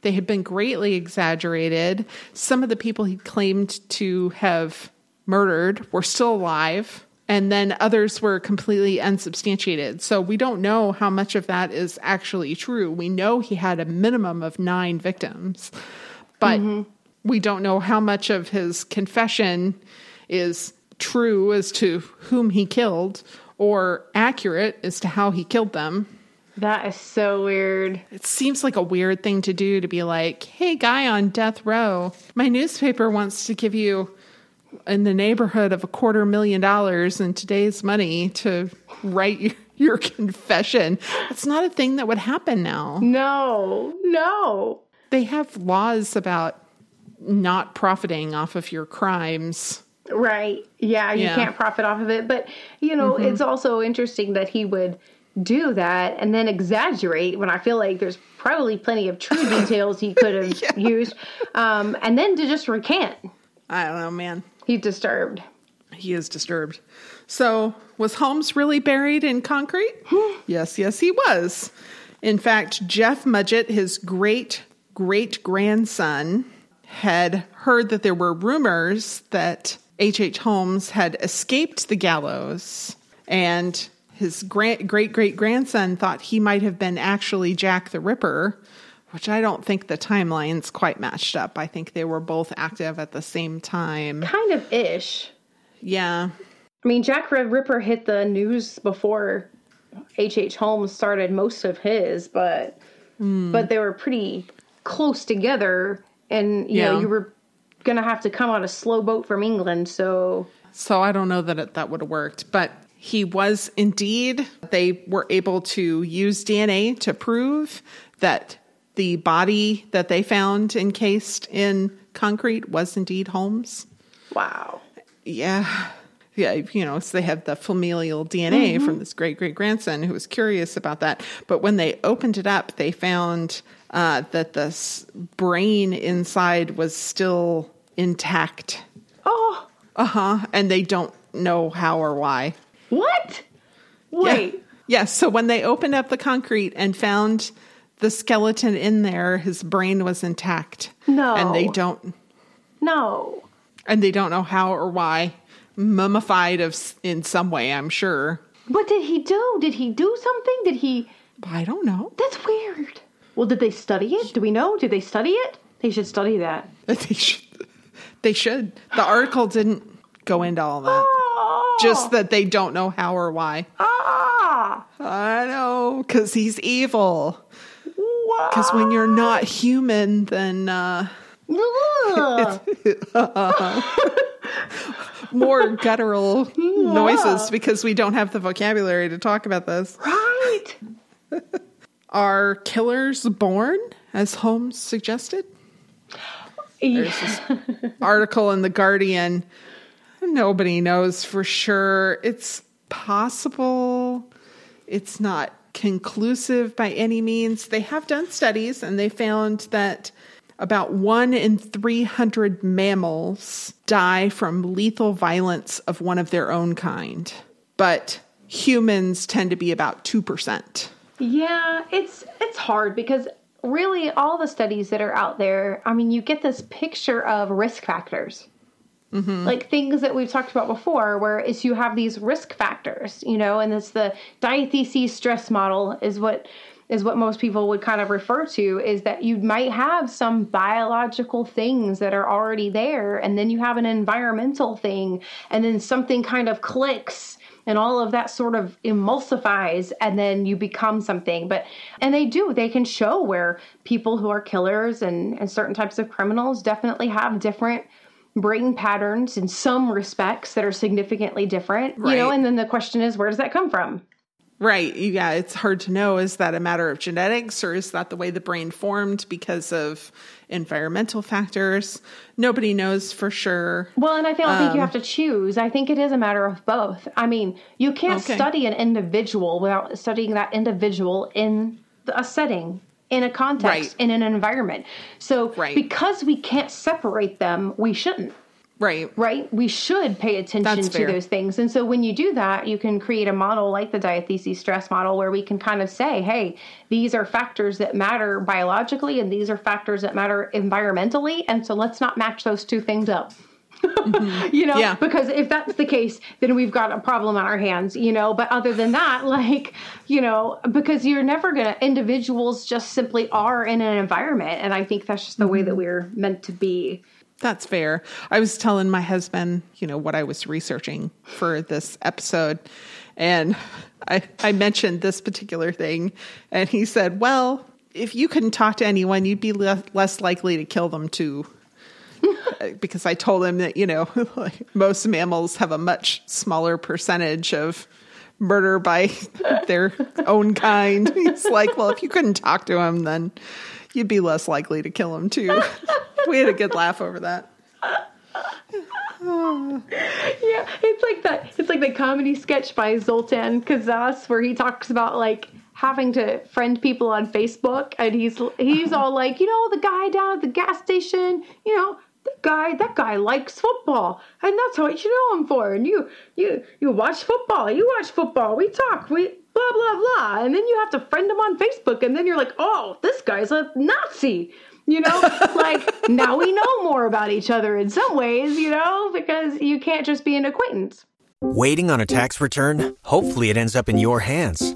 They had been greatly exaggerated. Some of the people he claimed to have murdered were still alive, and then others were completely unsubstantiated. So we don't know how much of that is actually true. We know he had a minimum of 9 victims, but we don't know how much of his confession is true as to whom he killed or accurate as to how he killed them. That is so weird. It seems like a weird thing to do, to be like, hey, guy on death row, my newspaper wants to give you in the neighborhood of $250,000 in today's money to write your confession. It's not a thing that would happen now. No. They have laws about not profiting off of your crimes. Right. Yeah, you can't profit off of it. But, it's also interesting that he would do that and then exaggerate when I feel like there's probably plenty of true details he could have used. And then to just recant. I don't know, man. He's disturbed. He is disturbed. So was Holmes really buried in concrete? Yes, he was. In fact, Jeff Mudgett, his great-great-grandson, had heard that there were rumors that H.H. Holmes had escaped the gallows, and his great-great-grandson thought he might have been actually Jack the Ripper, which I don't think the timelines quite matched up. I think they were both active at the same time. Kind of ish. Yeah. I mean, Jack the Ripper hit the news before H.H. Holmes started most of his, but they were pretty close together, and you know, you were going to have to come on a slow boat from England, so... So I don't know that that would have worked, but... He was indeed, they were able to use DNA to prove that the body that they found encased in concrete was indeed Holmes. Wow. Yeah, so they have the familial DNA from this great-great-grandson who was curious about that. But when they opened it up, they found that the brain inside was still intact. Oh! And they don't know how or why. What? Wait. Yeah, so when they opened up the concrete and found the skeleton in there, his brain was intact. No. And they don't... No. And they don't know how or why. Mummified in some way, I'm sure. What did he do? Did he do something? Did he... I don't know. That's weird. Well, did they study it? Do we know? Did they study it? They should study that. They should. The article didn't go into all that. Just that they don't know how or why. Ah! I know, because he's evil. Because when you're not human, then... more guttural noises, because we don't have the vocabulary to talk about this. Right? Are killers born, as Holmes suggested? Yeah. There's this article in The Guardian... Nobody knows for sure. It's possible. It's not conclusive by any means. They have done studies, and they found that about 1 in 300 mammals die from lethal violence of one of their own kind. But humans tend to be about 2%. Yeah, it's hard because really all the studies that are out there, I mean, you get this picture of risk factors. Mm-hmm. Like things that we've talked about before, where is you have these risk factors, and it's the diathesis stress model is what most people would kind of refer to, is that you might have some biological things that are already there, and then you have an environmental thing, and then something kind of clicks, and all of that sort of emulsifies, and then you become something. And they can show where people who are killers and certain types of criminals definitely have different brain patterns in some respects that are significantly different, right. And then the question is, where does that come from? Right. Yeah. It's hard to know. Is that a matter of genetics, or is that the way the brain formed because of environmental factors? Nobody knows for sure. Well, and I don't think you have to choose. I think it is a matter of both. I mean, you can't study an individual without studying that individual in a setting, in a context, in an environment. So because we can't separate them, we shouldn't. Right? We should pay attention to those things. And so when you do that, you can create a model like the diathesis stress model where we can kind of say, hey, these are factors that matter biologically and these are factors that matter environmentally. And so let's not match those two things up. Mm-hmm. Because if that's the case, then we've got a problem on our hands, but other than that, because you're never going to, individuals just simply are in an environment. And I think that's just the way that we're meant to be. That's fair. I was telling my husband, what I was researching for this episode, and I mentioned this particular thing, and he said, well, if you couldn't talk to anyone, you'd be less likely to kill them too. Because I told him that, most mammals have a much smaller percentage of murder by their own kind. He's like, well, if you couldn't talk to him, then you'd be less likely to kill him, too. We had a good laugh over that. Yeah, it's like that. It's like the comedy sketch by Zoltan Kazas where he talks about, having to friend people on Facebook, and he's all like, the guy down at the gas station, that guy likes football, and that's what you know him for. And you watch football, we talk, we blah blah blah, and then you have to friend him on Facebook, and then you're like, oh, this guy's a Nazi. Now we know more about each other in some ways, because you can't just be an acquaintance. Waiting on a tax return? Hopefully it ends up in your hands.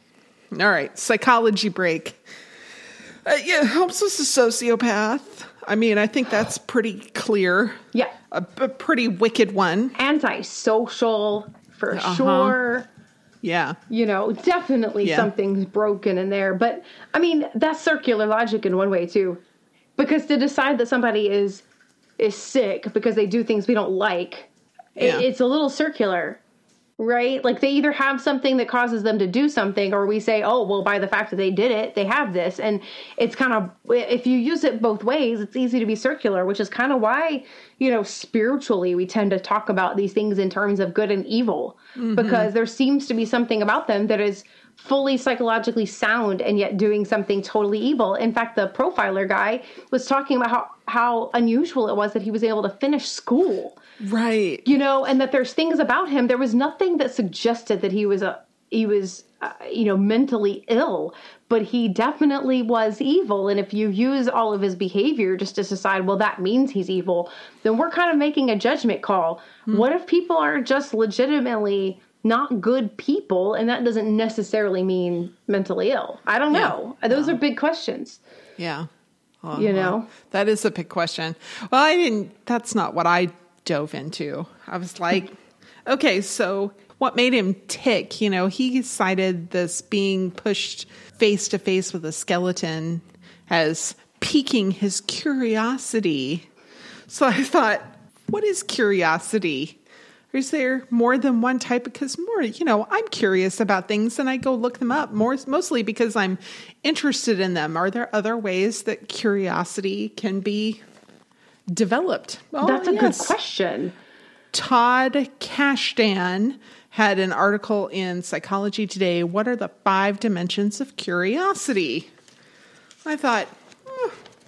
All right, psychology break. Holmes was a sociopath. I mean, I think that's pretty clear. Yeah. A pretty wicked one. Antisocial, for sure. Yeah. Definitely something's broken in there. But, I mean, that's circular logic in one way, too. Because to decide that somebody is sick because they do things we don't like, it's a little circular. Right? Like, they either have something that causes them to do something, or we say, oh, well, by the fact that they did it, they have this. And it's kind of, if you use it both ways, it's easy to be circular, which is kind of why, spiritually, we tend to talk about these things in terms of good and evil, because there seems to be something about them that is fully psychologically sound and yet doing something totally evil. In fact, the profiler guy was talking about how unusual it was that he was able to finish school. Right. And that there's things about him. There was nothing that suggested that he was mentally ill, but he definitely was evil. And if you use all of his behavior just to decide, well, that means he's evil, then we're kind of making a judgment call. Mm-hmm. What if people are just legitimately not good people? And that doesn't necessarily mean mentally ill. I don't know. Those are big questions. Yeah. Oh, well, that is a big question. Well, that's not what I dove into. I was like, okay, so what made him tick? He cited this being pushed face to face with a skeleton as piquing his curiosity. So I thought, what is curiosity? Is there more than one type? Because I'm curious about things and I go look them up more, mostly because I'm interested in them. Are there other ways that curiosity can be developed? Well, that's a good question. Todd Kashdan had an article in Psychology Today. What are the 5 dimensions of curiosity? I thought,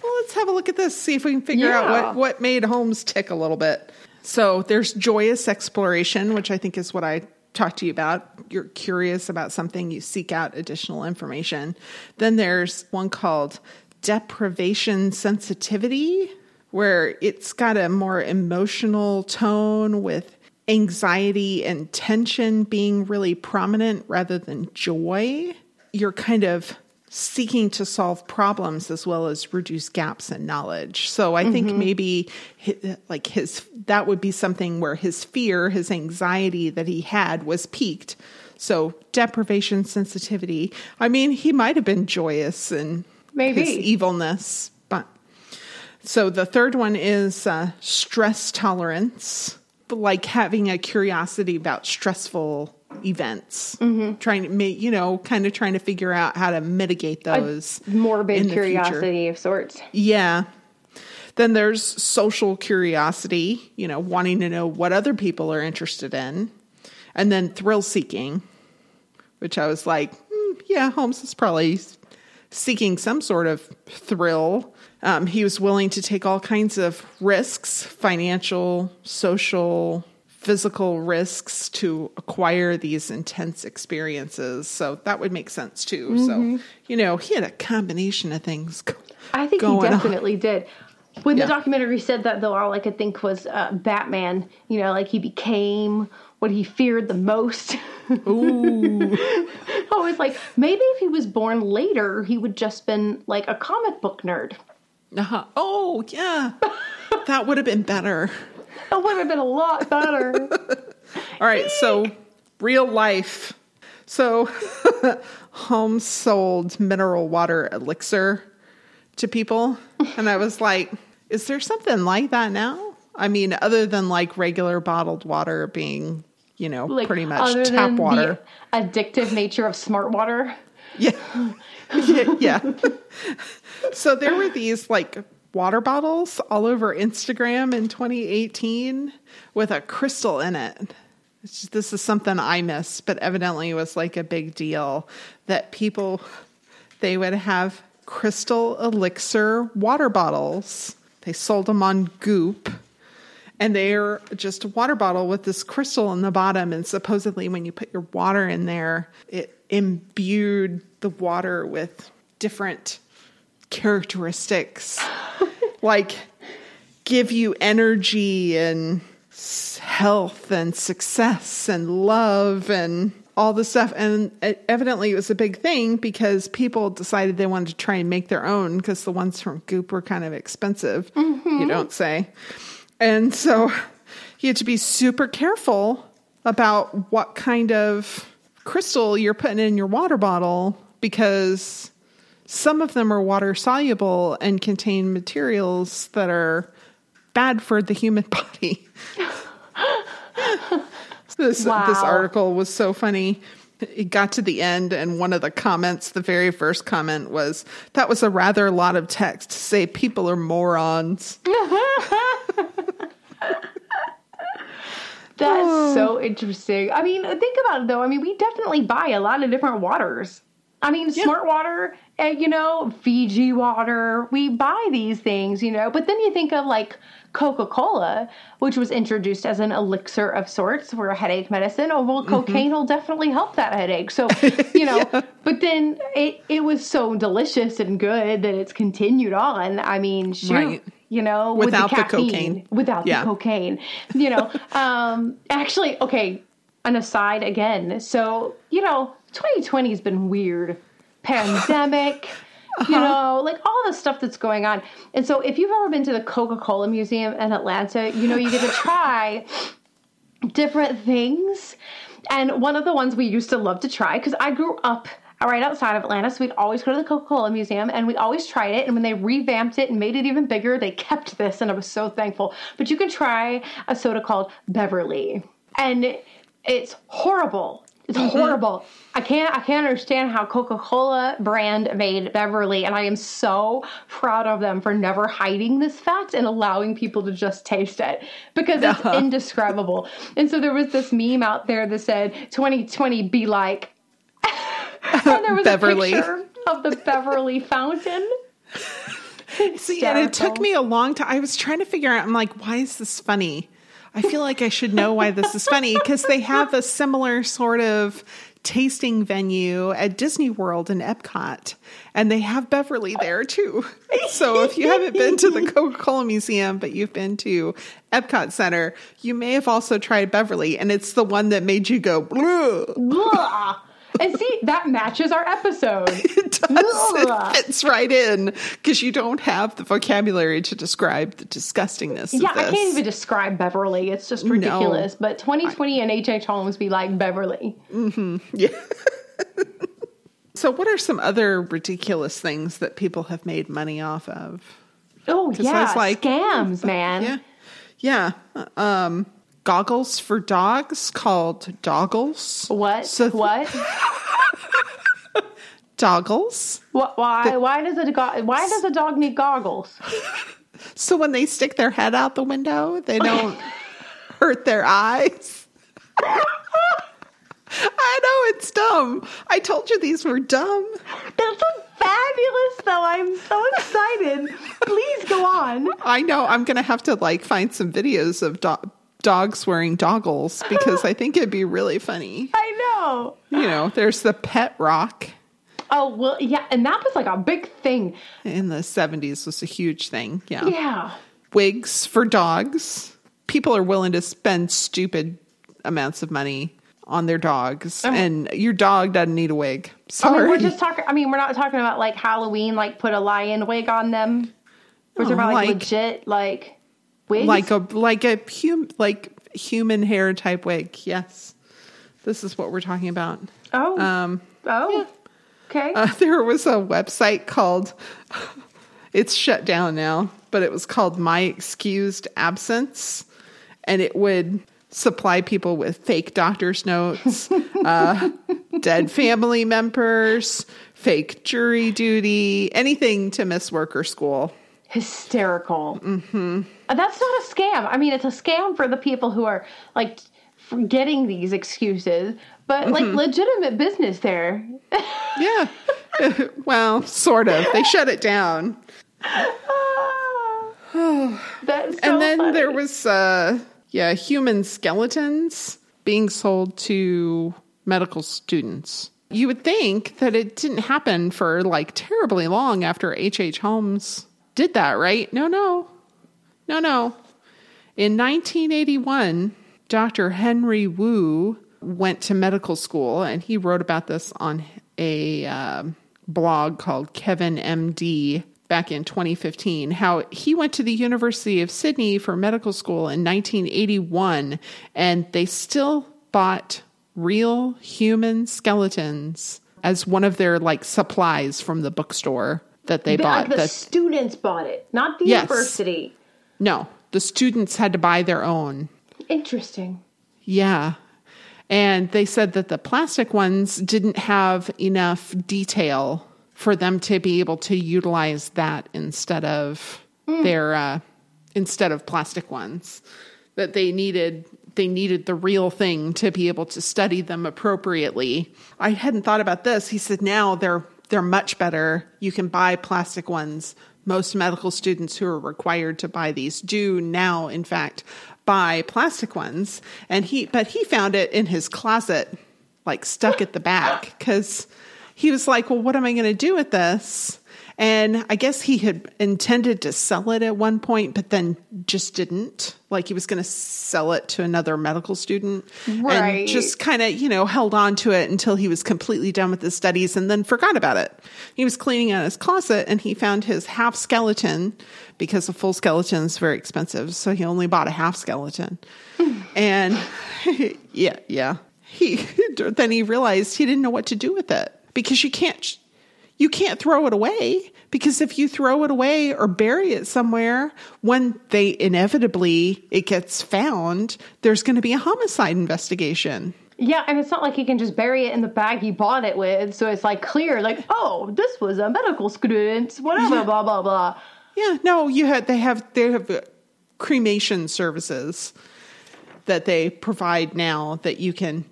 let's have a look at this, see if we can figure out what made Holmes tick a little bit. So there's joyous exploration, which I think is what I talked to you about. You're curious about something, you seek out additional information. Then there's one called deprivation sensitivity, where it's got a more emotional tone with anxiety and tension being really prominent rather than joy. You're kind of seeking to solve problems as well as reduce gaps in knowledge. So I think maybe that would be something where his fear, his anxiety that he had was piqued. So deprivation sensitivity. I mean, he might have been joyous in his evilness. So the third one is stress tolerance. like having a curiosity about stressful events, trying to make, you know, kind of trying to figure out how to mitigate those. A morbid curiosity of sorts. Yeah. Then there's social curiosity, you know, wanting to know what other people are interested in. And then thrill seeking, which I was like, yeah, Holmes is probably seeking some sort of thrill. He was willing to take all kinds of risks, financial, social, physical risks to acquire these intense experiences. So that would make sense too. Mm-hmm. So, you know, he had a combination of things I think he definitely did. When the documentary said that, though, all I could think was Batman, you know, like he became what he feared the most. Ooh. I was like, maybe if he was born later, he would just been like a comic book nerd. Uh-huh. Oh, yeah. That would have been better. That would have been a lot better. All right. Eek. So real life. So Holmes sold mineral water elixir to people. And I was like, is there something like that now? I mean, other than like regular bottled water being, you know, like, pretty much tap water. The addictive nature of smart water. Yeah. Yeah. So there were these like water bottles all over Instagram in 2018 with a crystal in it. It's just, this is something I missed, but evidently it was like a big deal that people, they would have crystal elixir water bottles. They sold them on Goop. And they're just a water bottle with this crystal in the bottom. And supposedly when you put your water in there, it imbued the water with different characteristics, like give you energy and health and success and love and all the stuff. And evidently it was a big thing because people decided they wanted to try and make their own because the ones from Goop were kind of expensive. Mm-hmm. You don't say. And so you have to be super careful about what kind of crystal you're putting in your water bottle, because some of them are water soluble and contain materials that are bad for the human body. This article was so funny. It got to the end, and one of the comments, the very first comment was, that was a rather lot of text to say people are morons. That's so interesting. I mean, think about it, though. I mean, we definitely buy a lot of different waters. I mean, smart water, and, you know, Fiji water. We buy these things, you know. But then you think of, like, Coca-Cola, which was introduced as an elixir of sorts for a headache medicine. Oh, well, cocaine will definitely help that headache. So, you know, but then it was so delicious and good that it's continued on. I mean, shoot. Right. You know, without with the caffeine, cocaine. Without the cocaine, you know. Actually, okay, an aside again. So, you know, 2020 has been weird. Pandemic, you know, like all the stuff that's going on. And so if you've ever been to the Coca-Cola Museum in Atlanta, you know, you get to try different things. And one of the ones we used to love to try, because I grew up right outside of Atlanta, so we'd always go to the Coca-Cola Museum, and we always tried it, and when they revamped it and made it even bigger, they kept this, and I was so thankful. But you can try a soda called Beverly, and it's horrible. It's horrible. I can't understand how Coca-Cola brand made Beverly, and I am so proud of them for never hiding this fact and allowing people to just taste it, because it's indescribable. And so there was this meme out there that said, 2020 be like, and there was a picture of the Beverly fountain. See, and it took me a long time. I was trying to figure out, I'm like, why is this funny? I feel like I should know why this is funny, because they have a similar sort of tasting venue at Disney World in Epcot, and they have Beverly there too. So if you haven't been to the Coca-Cola Museum, but you've been to Epcot Center, you may have also tried Beverly, and it's the one that made you go, blah. And see, that matches our episode. It does. It fits right in, because you don't have the vocabulary to describe the disgustingness of this. I can't even describe Beverly. It's just ridiculous. No. But 2020 and H.H. Holmes be like Beverly. Mm-hmm. Yeah. So what are some other ridiculous things that people have made money off of? Oh, yeah. Like, scams, man. Yeah. goggles for dogs called doggles. What? So what? Doggles. What, why? Why does a dog need goggles? So when they stick their head out the window, they don't hurt their eyes. I know, it's dumb. I told you these were dumb. That's fabulous, though. I'm so excited. Please go on. I know. I'm going to have to find some videos of dogs wearing doggles because I think it'd be really funny. I know. You know, there's the pet rock. Oh, well, yeah. And that was a big thing. In the 70s was a huge thing. Yeah. Yeah. Wigs for dogs. People are willing to spend stupid amounts of money on their dogs, and your dog doesn't need a wig. Sorry. We're not talking about Halloween, put a lion wig on them. We're talking about legit wigs. Like a human hair type wig. Yes. This is what we're talking about. Oh. Yeah. Okay. There was a website called it's shut down now, but it was called My Excused Absence, and it would supply people with fake doctor's notes, dead family members, fake jury duty, anything to miss work or school. Hysterical. Mm-hmm. That's not a scam. I mean, it's a scam for the people who are getting these excuses, but legitimate business there. Yeah. Well, sort of. They shut it down. That's so and then funny. There was... human skeletons being sold to medical students. You would think that it didn't happen for terribly long after H.H. Holmes did that, right? No. In 1981, Dr. Henry Wu went to medical school, and he wrote about this on a blog called Kevin MD. Back in 2015, how he went to the University of Sydney for medical school in 1981, and they still bought real human skeletons as one of their supplies from the bookstore that they bought. The students bought it, not the university. No, the students had to buy their own. Interesting. Yeah. And they said that the plastic ones didn't have enough detail for them to be able to utilize that instead of instead of plastic ones, that they needed the real thing to be able to study them appropriately. I hadn't thought about this. He said now they're much better. You can buy plastic ones. Most medical students who are required to buy these do now, in fact, buy plastic ones. And he found it in his closet, stuck at the back, because he was well, what am I going to do with this? And I guess he had intended to sell it at one point, but then just didn't. He was going to sell it to another medical student. Right. And just kind of, held on to it until he was completely done with his studies and then forgot about it. He was cleaning out his closet and he found his half skeleton, because a full skeleton is very expensive. So he only bought a half skeleton. And yeah. Then he realized he didn't know what to do with it. Because you can't throw it away, because if you throw it away or bury it somewhere, when it gets found, there's going to be a homicide investigation. Yeah, and it's not he can just bury it in the bag he bought it with. So it's clear, oh, this was a medical student, whatever, yeah. Blah blah blah. Yeah, no, they have cremation services that they provide now that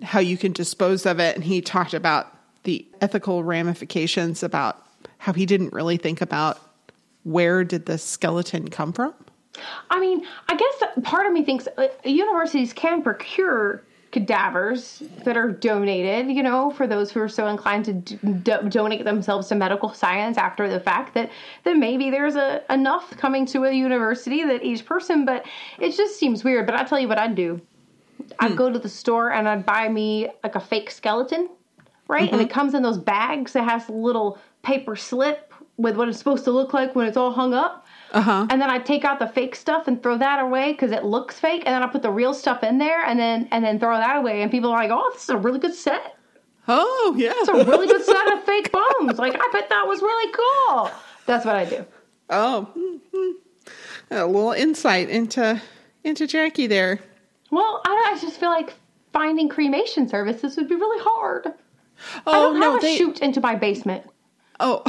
how you can dispose of it, and he talked about the ethical ramifications about how he didn't really think about where did the skeleton come from? I mean, I guess part of me thinks universities can procure cadavers that are donated, for those who are so inclined to donate themselves to medical science after the fact, that maybe there's enough coming to a university that each person, but it just seems weird. But I tell you what I'd do. I'd go to the store and I'd buy me a fake skeleton. Right? Mm-hmm. And it comes in those bags that has a little paper slip with what it's supposed to look like when it's all hung up. Uh-huh. And then I take out the fake stuff and throw that away because it looks fake. And then I put the real stuff in there and then throw that away. And people are oh, this is a really good set. Oh, yeah. It's a really good set of fake bones. I bet that was really cool. That's what I do. Oh. Mm-hmm. A little insight into Jackie there. Well, I just feel like finding cremation services would be really hard. Oh, I don't have a chute into my basement. Oh.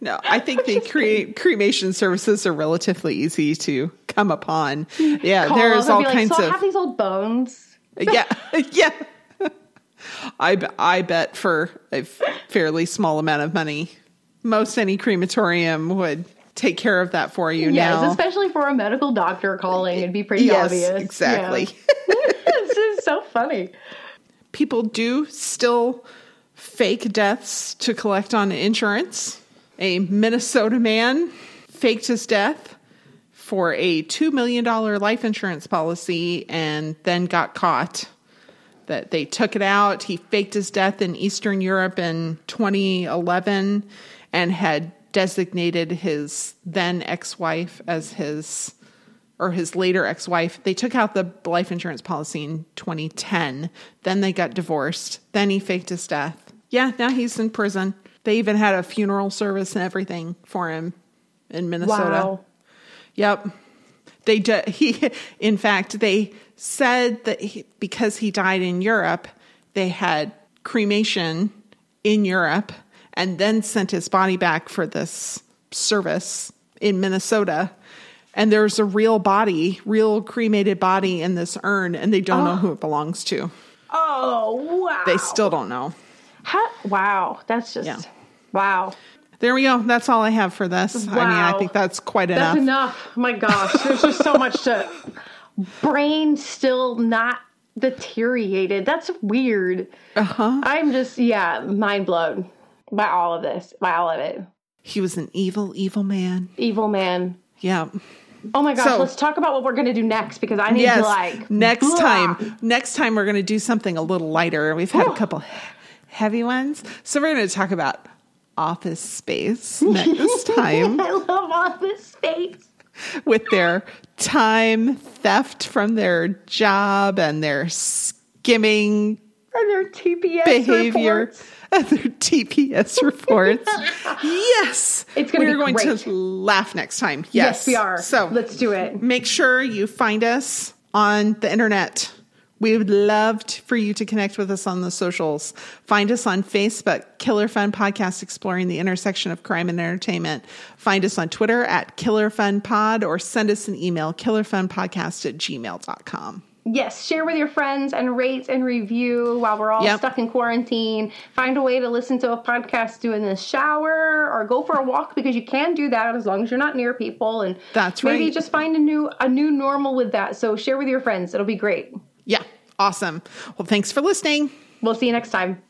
No, I think cremation services are relatively easy to come upon. Yeah, there's all kinds of... So I have these old bones. Yeah, yeah. I bet for a fairly small amount of money, most any crematorium would take care of that for you now. Yes, especially for a medical doctor calling. It'd be pretty obvious. Yes, exactly. Yeah. This is so funny. People do still fake deaths to collect on insurance. A Minnesota man faked his death for a $2 million life insurance policy and then got caught. That they took it out. He faked his death in Eastern Europe in 2011 and had designated his then ex-wife as his later ex-wife. They took out the life insurance policy in 2010. Then they got divorced. Then he faked his death. Yeah, now he's in prison. They even had a funeral service and everything for him in Minnesota. Wow. Yep. In fact, they said that because he died in Europe, they had cremation in Europe and then sent his body back for this service in Minnesota. And there's a real cremated body in this urn, and they don't know who it belongs to. Oh, wow. They still don't know. Wow. That's just, wow. There we go. That's all I have for this. Wow. I mean, I think that's quite enough. That's enough. My gosh. There's just so much to... Brain still not deteriorated. That's weird. Uh-huh. I'm just, mind blown by all of this. By all of it. He was an evil, evil man. Evil man. Yeah. Oh my gosh, so, let's talk about what we're going to do next, because I need to Next time we're going to do something a little lighter. We've had a couple heavy ones. So we're going to talk about Office Space next time. I love Office Space. With their time theft from their job and their skimming and their TPS behavior reports. And their TPS reports. Yes. It's going to be great. We're going to laugh next time. Yes, we are. So let's do it. Make sure you find us on the internet. We would love for you to connect with us on the socials. Find us on Facebook, Killer Fun Podcast, exploring the intersection of crime and entertainment. Find us on Twitter at Killer Fun Pod, or send us an email, killerfunpodcast@gmail.com. Yes, share with your friends and rate and review while we're all stuck in quarantine. Find a way to listen to a podcast doing the shower, or go for a walk, because you can do that as long as you're not near people. And that's right. Maybe just find a new normal with that. So share with your friends. It'll be great. Yeah. Awesome. Well, thanks for listening. We'll see you next time.